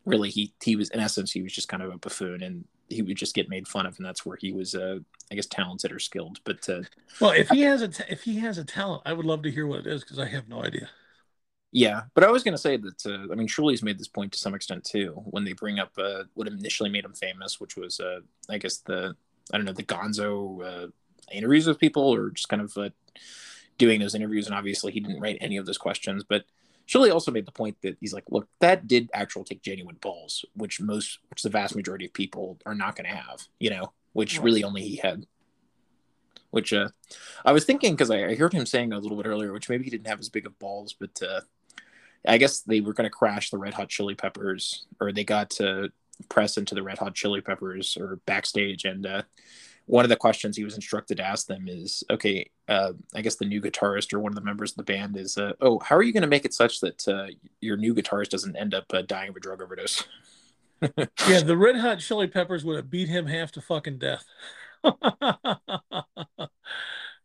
really he was, in essence, he was just kind of a buffoon, and he would just get made fun of, and that's where he was, I guess, talented or skilled. But well, if he has a talent, I would love to hear what it is, because I have no idea. Yeah, but I was going to say that I mean, Shirley's made this point to some extent too when they bring up what initially made him famous, which was I guess the Gonzo interviews with people, or just kind of doing those interviews. And obviously, he didn't write any of those questions, but Shirley also made the point that he's like, look, that did actually take genuine balls, which the vast majority of people are not going to have, which really only he had. Which I was thinking, because I heard him saying a little bit earlier, which maybe he didn't have as big of balls, but I guess they were going to crash the Red Hot Chili Peppers, or they got press into the Red Hot Chili Peppers or backstage. And one of the questions he was instructed to ask them is, okay, I guess the new guitarist or one of the members of the band is, oh, how are you going to make it such that your new guitarist doesn't end up dying of a drug overdose? Yeah, the Red Hot Chili Peppers would have beat him half to fucking death.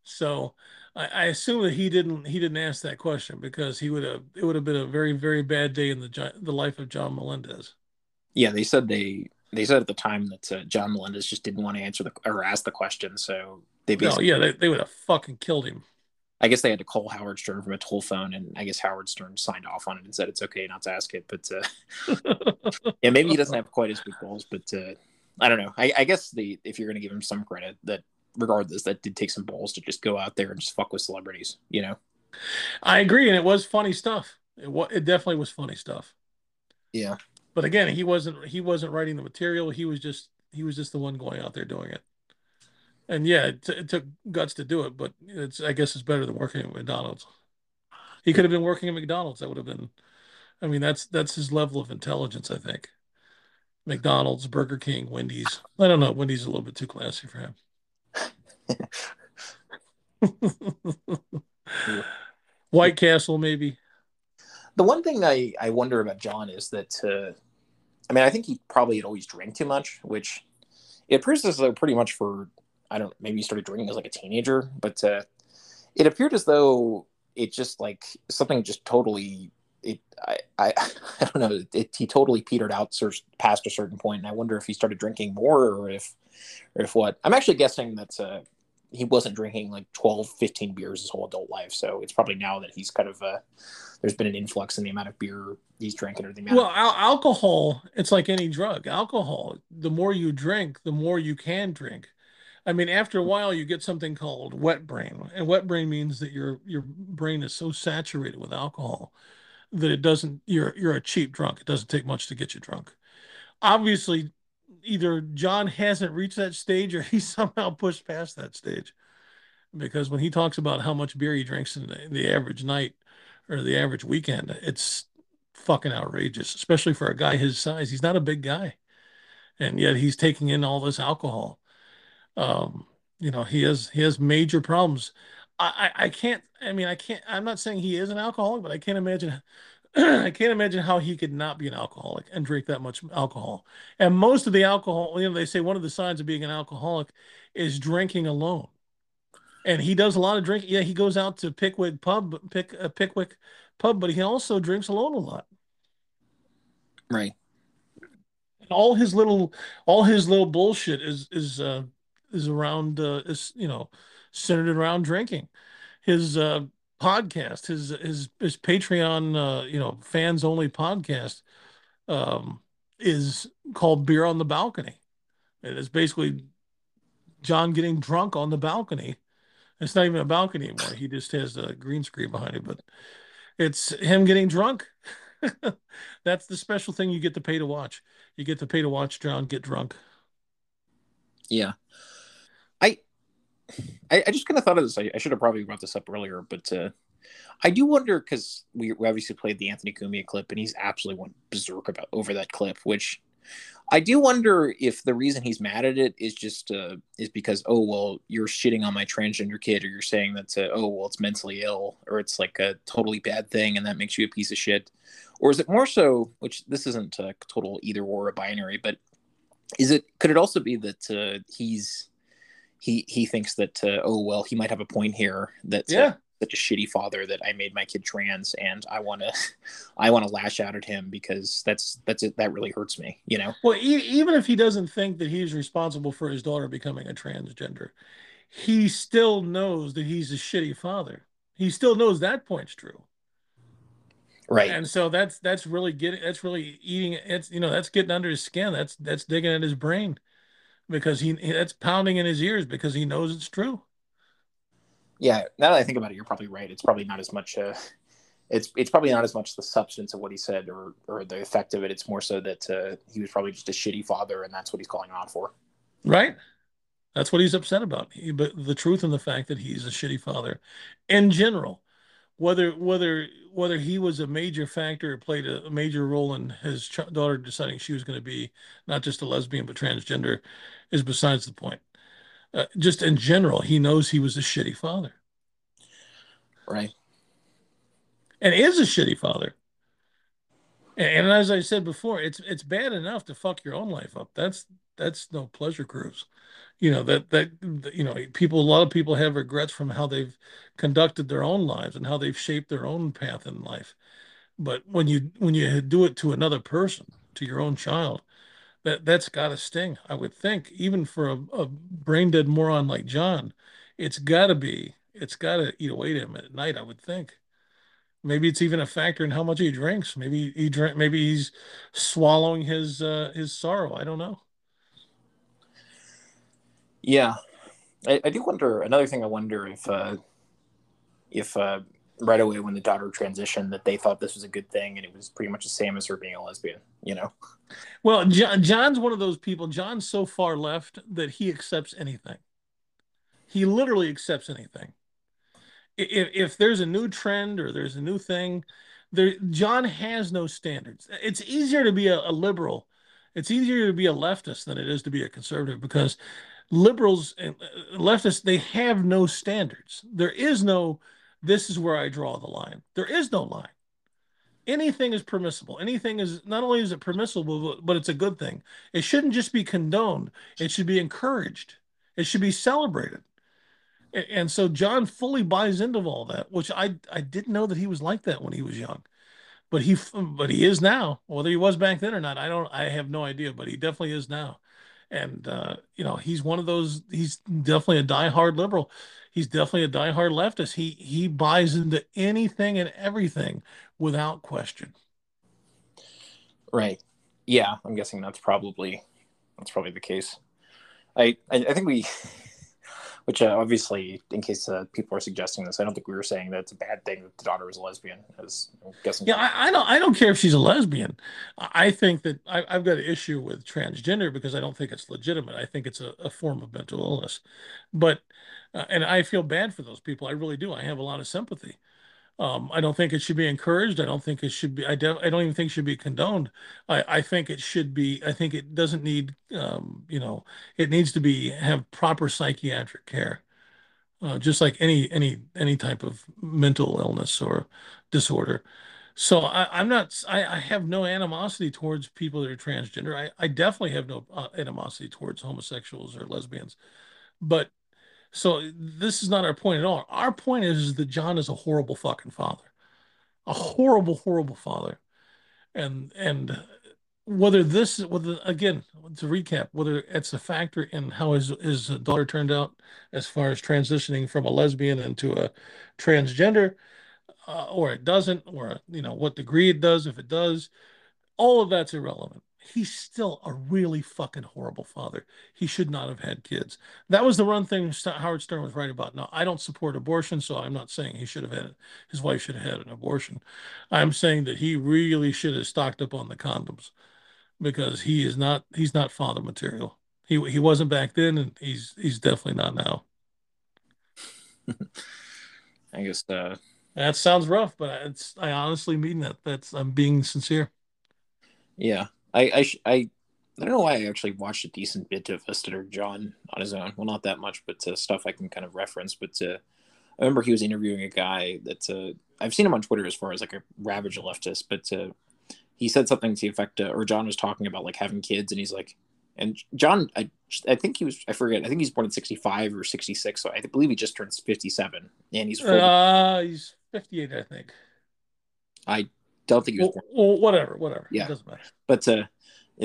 So I assume that he didn't ask that question, because it would have been a very, very bad day in the life of John Melendez. Yeah, they said at the time that John Melendez just didn't want to answer or ask the question, so they basically they would have fucking killed him. I guess they had to call Howard Stern from a toll phone, and I guess Howard Stern signed off on it and said it's okay not to ask it, but yeah, maybe he doesn't have quite as big balls, but I don't know. I guess if you're going to give him some credit, that regardless, that did take some balls to just go out there and just fuck with celebrities, I agree, and it was funny stuff. It definitely was funny stuff. Yeah, but again, he wasn't writing the material. He was just the one going out there doing it. And yeah, it took guts to do it, but I guess it's better than working at McDonald's. He could have been working at McDonald's. That would have been, I mean, that's his level of intelligence, I think. McDonald's, Burger King, Wendy's. I don't know. Wendy's is a little bit too classy for him. White Castle, maybe. The one thing I wonder about John is that, I mean, I think he probably had always drank too much, which it appears as though pretty much maybe he started drinking as like a teenager, but it appeared as though it just like something just totally... I don't know. He totally petered out past a certain point, and I wonder if he started drinking more or if what. I'm actually guessing that he wasn't drinking like 12, 15 beers his whole adult life. So it's probably now that he's kind of there's been an influx in the amount of beer he's drinking, or the amount. Well, alcohol. It's like any drug. Alcohol. The more you drink, the more you can drink. I mean, after a while, you get something called wet brain, and wet brain means that your brain is so saturated with alcohol that it doesn't, you're a cheap drunk. It doesn't take much to get you drunk. Obviously, either John hasn't reached that stage, or he somehow pushed past that stage. Because when he talks about how much beer he drinks in the average night or the average weekend, it's fucking outrageous, especially for a guy his size. He's not a big guy. And yet he's taking in all this alcohol. He has major problems. I can't, I'm not saying he is an alcoholic, but I can't imagine how he could not be an alcoholic and drink that much alcohol. And most of the alcohol, they say one of the signs of being an alcoholic is drinking alone. And he does a lot of drinking. Yeah, he goes out to Pickwick pub, but he also drinks alone a lot. Right. And all his little bullshit is around, centered around drinking. His podcast, his Patreon, fans only podcast, is called Beer on the Balcony. And it's basically John getting drunk on the balcony. It's not even a balcony anymore. He just has a green screen behind it, but it's him getting drunk. That's the special thing you get to pay to watch. You get to pay to watch John get drunk. Yeah. I just kind of thought of this. I should have probably brought this up earlier, but I do wonder, because we obviously played the Anthony Cumia clip, and he's absolutely went berserk over that clip. Which I do wonder if the reason he's mad at it is just is because, oh well, you're shitting on my transgender kid, or you're saying that oh well, it's mentally ill, or it's like a totally bad thing, and that makes you a piece of shit. Or is it more so? Which this isn't a total either or a binary, but could it also be that he thinks that, oh well, he might have a point here. That such a shitty father that I made my kid trans, and I want to lash out at him because that really hurts me, you know? Well, even if he doesn't think that he's responsible for his daughter becoming a transgender, he still knows that he's a shitty father. He still knows that point's true. Right. And so that's getting under his skin. That's digging at his brain, because that's pounding in his ears because he knows it's true. Yeah, now that I think about it, you're probably right. It's probably not as much the substance of what he said or the effect of it. It's more so that he was probably just a shitty father, and that's what he's calling out for. Right. That's what he's upset about. But the truth and the fact that he's a shitty father in general, whether he was a major factor or played a major role in his daughter deciding she was going to be not just a lesbian but transgender, is besides the point. Just in general, he knows he was a shitty father. Right. And is a shitty father. And as I said before, it's bad enough to fuck your own life up. That's no pleasure cruise. You know, a lot of people have regrets from how they've conducted their own lives and how they've shaped their own path in life. But when you do it to another person, to your own child, that's got to sting, I would think. Even for a brain dead moron like John, it's got to eat away to him at night, I would think. Maybe it's even a factor in how much he drinks. Maybe maybe he's swallowing his sorrow. I don't know. Yeah, I do wonder. Another thing, I wonder if right away when the daughter transitioned, that they thought this was a good thing, and it was pretty much the same as her being a lesbian, you know? Well, John's one of those people. John's so far left that he accepts anything. He literally accepts anything. If there's a new trend or there's a new thing, John has no standards. It's easier to be a liberal. It's easier to be a leftist than it is to be a conservative, because liberals and leftists, they have no standards. There is no... this is where I draw the line. There is no line. Anything is permissible. Anything is, not only is it permissible, but it's a good thing. It shouldn't just be condoned. It should be encouraged. It should be celebrated. And so John fully buys into all that, which I didn't know that he was like that when he was young, but he is now. Whether he was back then or not, I have no idea, but he definitely is now. And, he's one of those, he's definitely a diehard liberal. He's definitely a diehard leftist. He buys into anything and everything without question. Right. Yeah. I'm guessing that's probably the case. I think obviously, in case people are suggesting this, I don't think we were saying that it's a bad thing that the daughter is a lesbian. I'm guessing. Yeah, I don't care if she's a lesbian. I think that I've got an issue with transgender because I don't think it's legitimate. I think it's a form of mental illness. But, and I feel bad for those people. I really do. I have a lot of sympathy. I don't think it should be encouraged. I don't think it should be, I don't even think it should be condoned. I think it should be, I think it doesn't need, it needs to have proper psychiatric care, just like any type of mental illness or disorder. So I have no animosity towards people that are transgender. I definitely have no animosity towards homosexuals or lesbians, but so this is not our point at all. Our point is that John is a horrible fucking father, a horrible, horrible father. And whether again, to recap, whether it's a factor in how his daughter turned out as far as transitioning from a lesbian into a transgender, or it doesn't, or, what degree it does, if it does, all of that's irrelevant. He's still a really fucking horrible father. He should not have had kids. That was the one thing Howard Stern was right about. Now, I don't support abortion, so I'm not saying he should have had it. His wife should have had an abortion. I'm saying that he really should have stocked up on the condoms, because he's not father material. He wasn't back then, and he's definitely not now. I guess that sounds rough, but I honestly mean that. I'm being sincere. Yeah. I don't know why I actually watched a decent bit of Stuttering John on his own. Well, not that much, but stuff I can kind of reference. But I remember he was interviewing a guy that I've seen him on Twitter as far as like a ravaged leftist. But he said something to the effect, or John was talking about like having kids, and he's like, And John, I think he was, I forget, I think he's born in 65 or 66. So I believe he just turns 57 and he's full. He's 58, I think. I don't think he was born. Well, whatever. Yeah. It doesn't matter. But yeah,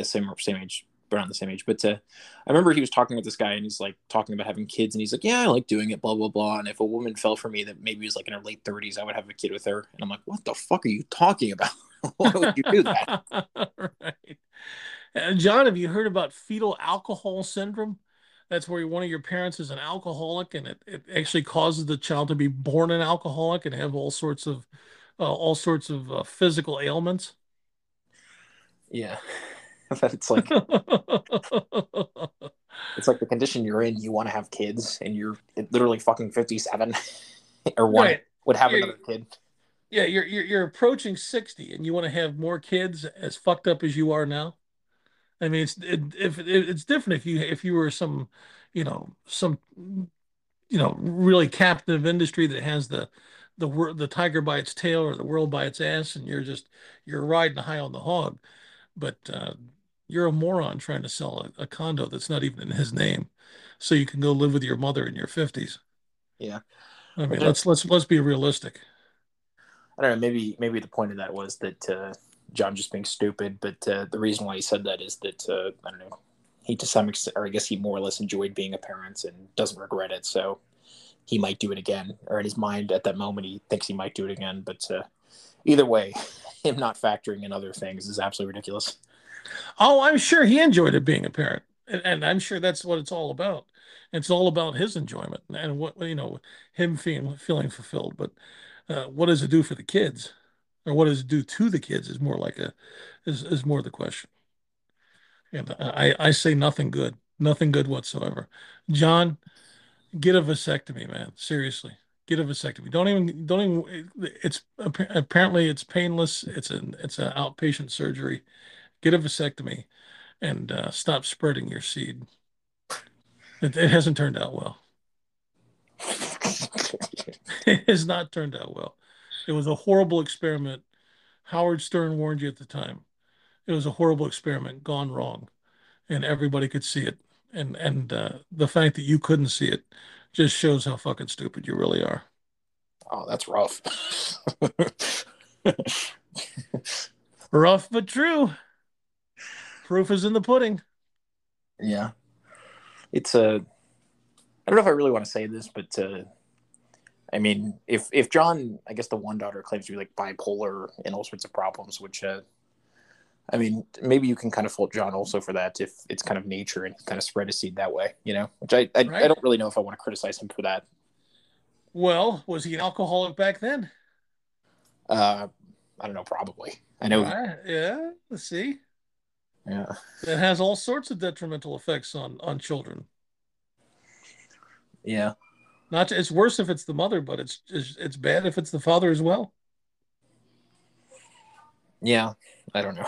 same age, around the same age. But I remember he was talking with this guy and he's like talking about having kids and he's like, yeah, I like doing it, blah, blah, blah. And if a woman fell for me that maybe was like in her late 30s, I would have a kid with her. And I'm like, what the fuck are you talking about? Why would you do that? Right. John, have you heard about fetal alcohol syndrome? That's where one of your parents is an alcoholic, and it actually causes the child to be born an alcoholic and have all sorts of physical ailments. Yeah, it's like it's like the condition you're in. You want to have kids, and you're literally fucking 57, or one right. would have another kid. Yeah, you're approaching 60, and you want to have more kids. As fucked up as you are now. I mean, it's different if you were some really captive industry that has the tiger by its tail or the world by its ass, and you're riding high on the hog, but you're a moron trying to sell a condo that's not even in his name, so you can go live with your mother in your 50s. Yeah, I mean, let's be realistic. I don't know. Maybe the point of that was that. John just being stupid, but the reason why he said that is that I don't know, he to some extent, or I guess he more or less enjoyed being a parent and doesn't regret it, so he might do it again, or in his mind at that moment he thinks he might do it again, but either way, him not factoring in other things is absolutely ridiculous. Oh, I'm sure he enjoyed it being a parent, and I'm sure that's what it's all about. It's all about his enjoyment and what him feeling fulfilled, but what does it do for the kids? Or what does it do to the kids is more like is more the question. And I say nothing good whatsoever. John, get a vasectomy, man. Seriously, get a vasectomy. Don't even. It's apparently it's painless. It's an outpatient surgery. Get a vasectomy, and stop spreading your seed. It hasn't turned out well. It has not turned out well. It was a horrible experiment. Howard Stern warned you at the time. It was a horrible experiment gone wrong, and everybody could see it. And the fact that you couldn't see it just shows how fucking stupid you really are. Oh, that's rough. Rough but true. Proof is in the pudding. Yeah, it's a. I don't know if I really want to say this, but. I mean, if John, I guess the one daughter claims to be like bipolar and all sorts of problems, which, I mean, maybe you can kind of fault John also for that if it's kind of nature and he kind of spread a seed that way, which I, right. I don't really know if I want to criticize him for that. Well, was he an alcoholic back then? I don't know, probably. I know. Yeah, let's see. Yeah. That has all sorts of detrimental effects on children. Yeah. It's worse if it's the mother, but it's bad if it's the father as well. Yeah, I don't know.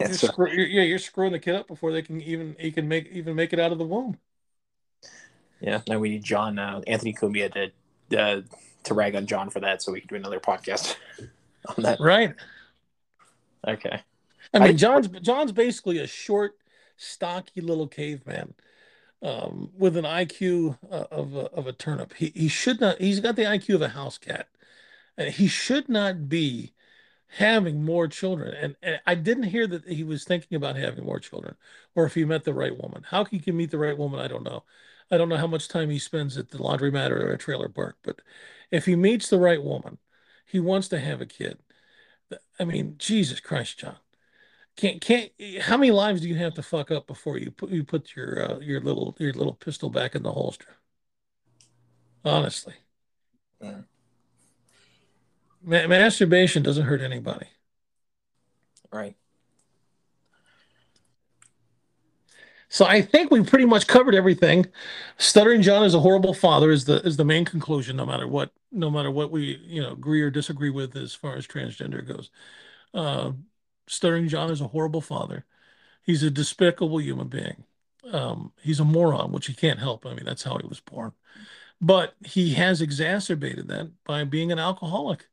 You're screwing the kid up before they can even make it out of the womb. Yeah, now we need John Anthony Cumia to rag on John for that, so we can do another podcast on that. Right. Okay. I mean, John's basically a short, stocky little caveman. With an IQ of a turnip. He should not. He's got the IQ of a house cat, and he should not be having more children. And I didn't hear that he was thinking about having more children, or if he met the right woman. How he can meet the right woman, I don't know. I don't know how much time he spends at the laundromat or a trailer park. But if he meets the right woman, he wants to have a kid. I mean, Jesus Christ, John. Can't. How many lives do you have to fuck up before you put your little pistol back in the holster? Honestly, yeah. Masturbation doesn't hurt anybody, right? So I think we pretty much covered everything. Stuttering John is a horrible father is the main conclusion, no matter what we agree or disagree with as far as transgender goes. Stuttering John is a horrible father. He's a despicable human being. He's a moron, which he can't help. I mean, that's how he was born. But he has exacerbated that by being an alcoholic.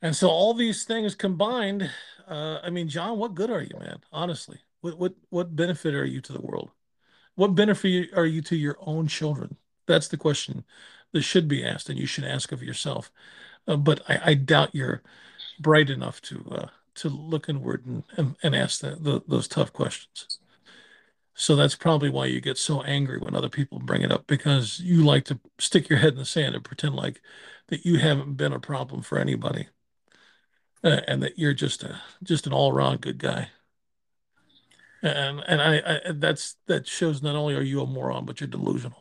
And so all these things combined, I mean, John, what good are you, man? Honestly, What benefit are you to the world? What benefit are you to your own children? That's the question that should be asked, and you should ask of yourself. But I doubt you're bright enough to look inward and ask those tough questions. So that's probably why you get so angry when other people bring it up, because you like to stick your head in the sand and pretend like that you haven't been a problem for anybody, and that you're just an all-around good guy. And I that shows not only are you a moron, but you're delusional.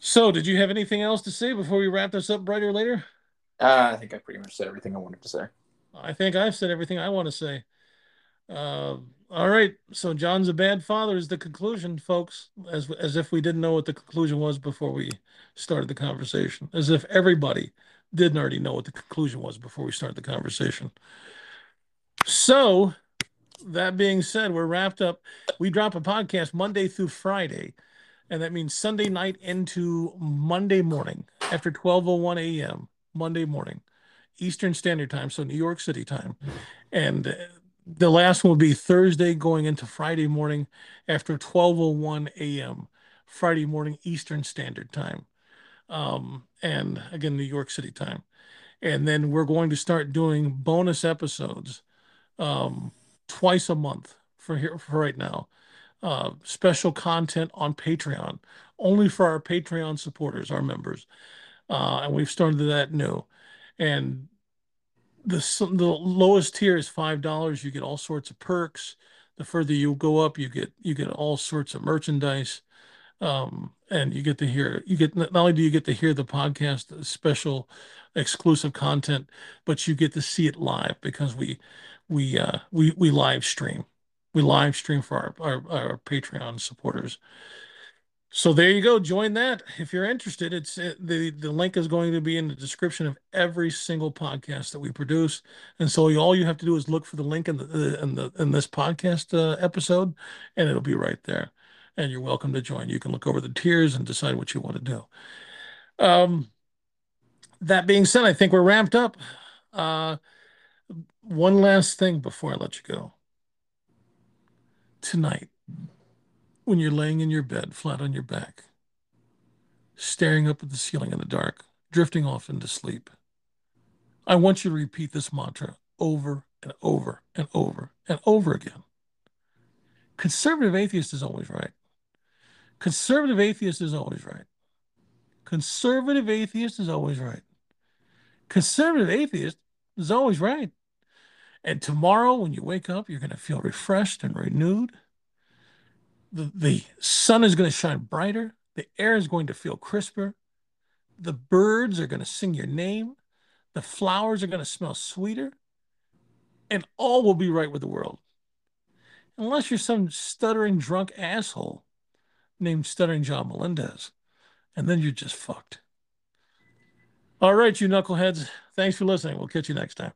So, did you have anything else to say before we wrap this up, Brighter Later? I think I pretty much said everything I wanted to say. I think I've said everything I want to say. All right. So, John's a bad father is the conclusion, folks, as if we didn't know what the conclusion was before we started the conversation, as if everybody didn't already know what the conclusion was before we started the conversation. So, that being said, we're wrapped up. We drop a podcast Monday through Friday. And that means Sunday night into Monday morning after 12:01 a.m. Monday morning, Eastern Standard Time, so New York City time. And the last one will be Thursday going into Friday morning after 12:01 a.m. Friday morning, Eastern Standard Time. And again, New York City time. And then we're going to start doing bonus episodes twice a month for right now. Special content on Patreon, only for our Patreon supporters, our members. And we've started that new. And the lowest tier is $5. You get all sorts of perks. The further you go up, you get all sorts of merchandise. And not only do you get to hear the podcast, the special exclusive content, but you get to see it live because we live stream. We live stream for our Patreon supporters. So there you go. Join that if you're interested. The link is going to be in the description of every single podcast that we produce. And so all you have to do is look for the link in this podcast episode, and it'll be right there. And you're welcome to join. You can look over the tiers and decide what you want to do. That being said, I think we're wrapped up. One last thing before I let you go. Tonight, when you're laying in your bed, flat on your back, staring up at the ceiling in the dark, drifting off into sleep, I want you to repeat this mantra over and over and over and over again. Conservative atheist is always right. Conservative atheist is always right. Conservative atheist is always right. Conservative atheist is always right. And tomorrow, when you wake up, you're going to feel refreshed and renewed. The sun is going to shine brighter. The air is going to feel crisper. The birds are going to sing your name. The flowers are going to smell sweeter. And all will be right with the world. Unless you're some stuttering drunk asshole named Stuttering John Melendez. And then you're just fucked. All right, you knuckleheads. Thanks for listening. We'll catch you next time.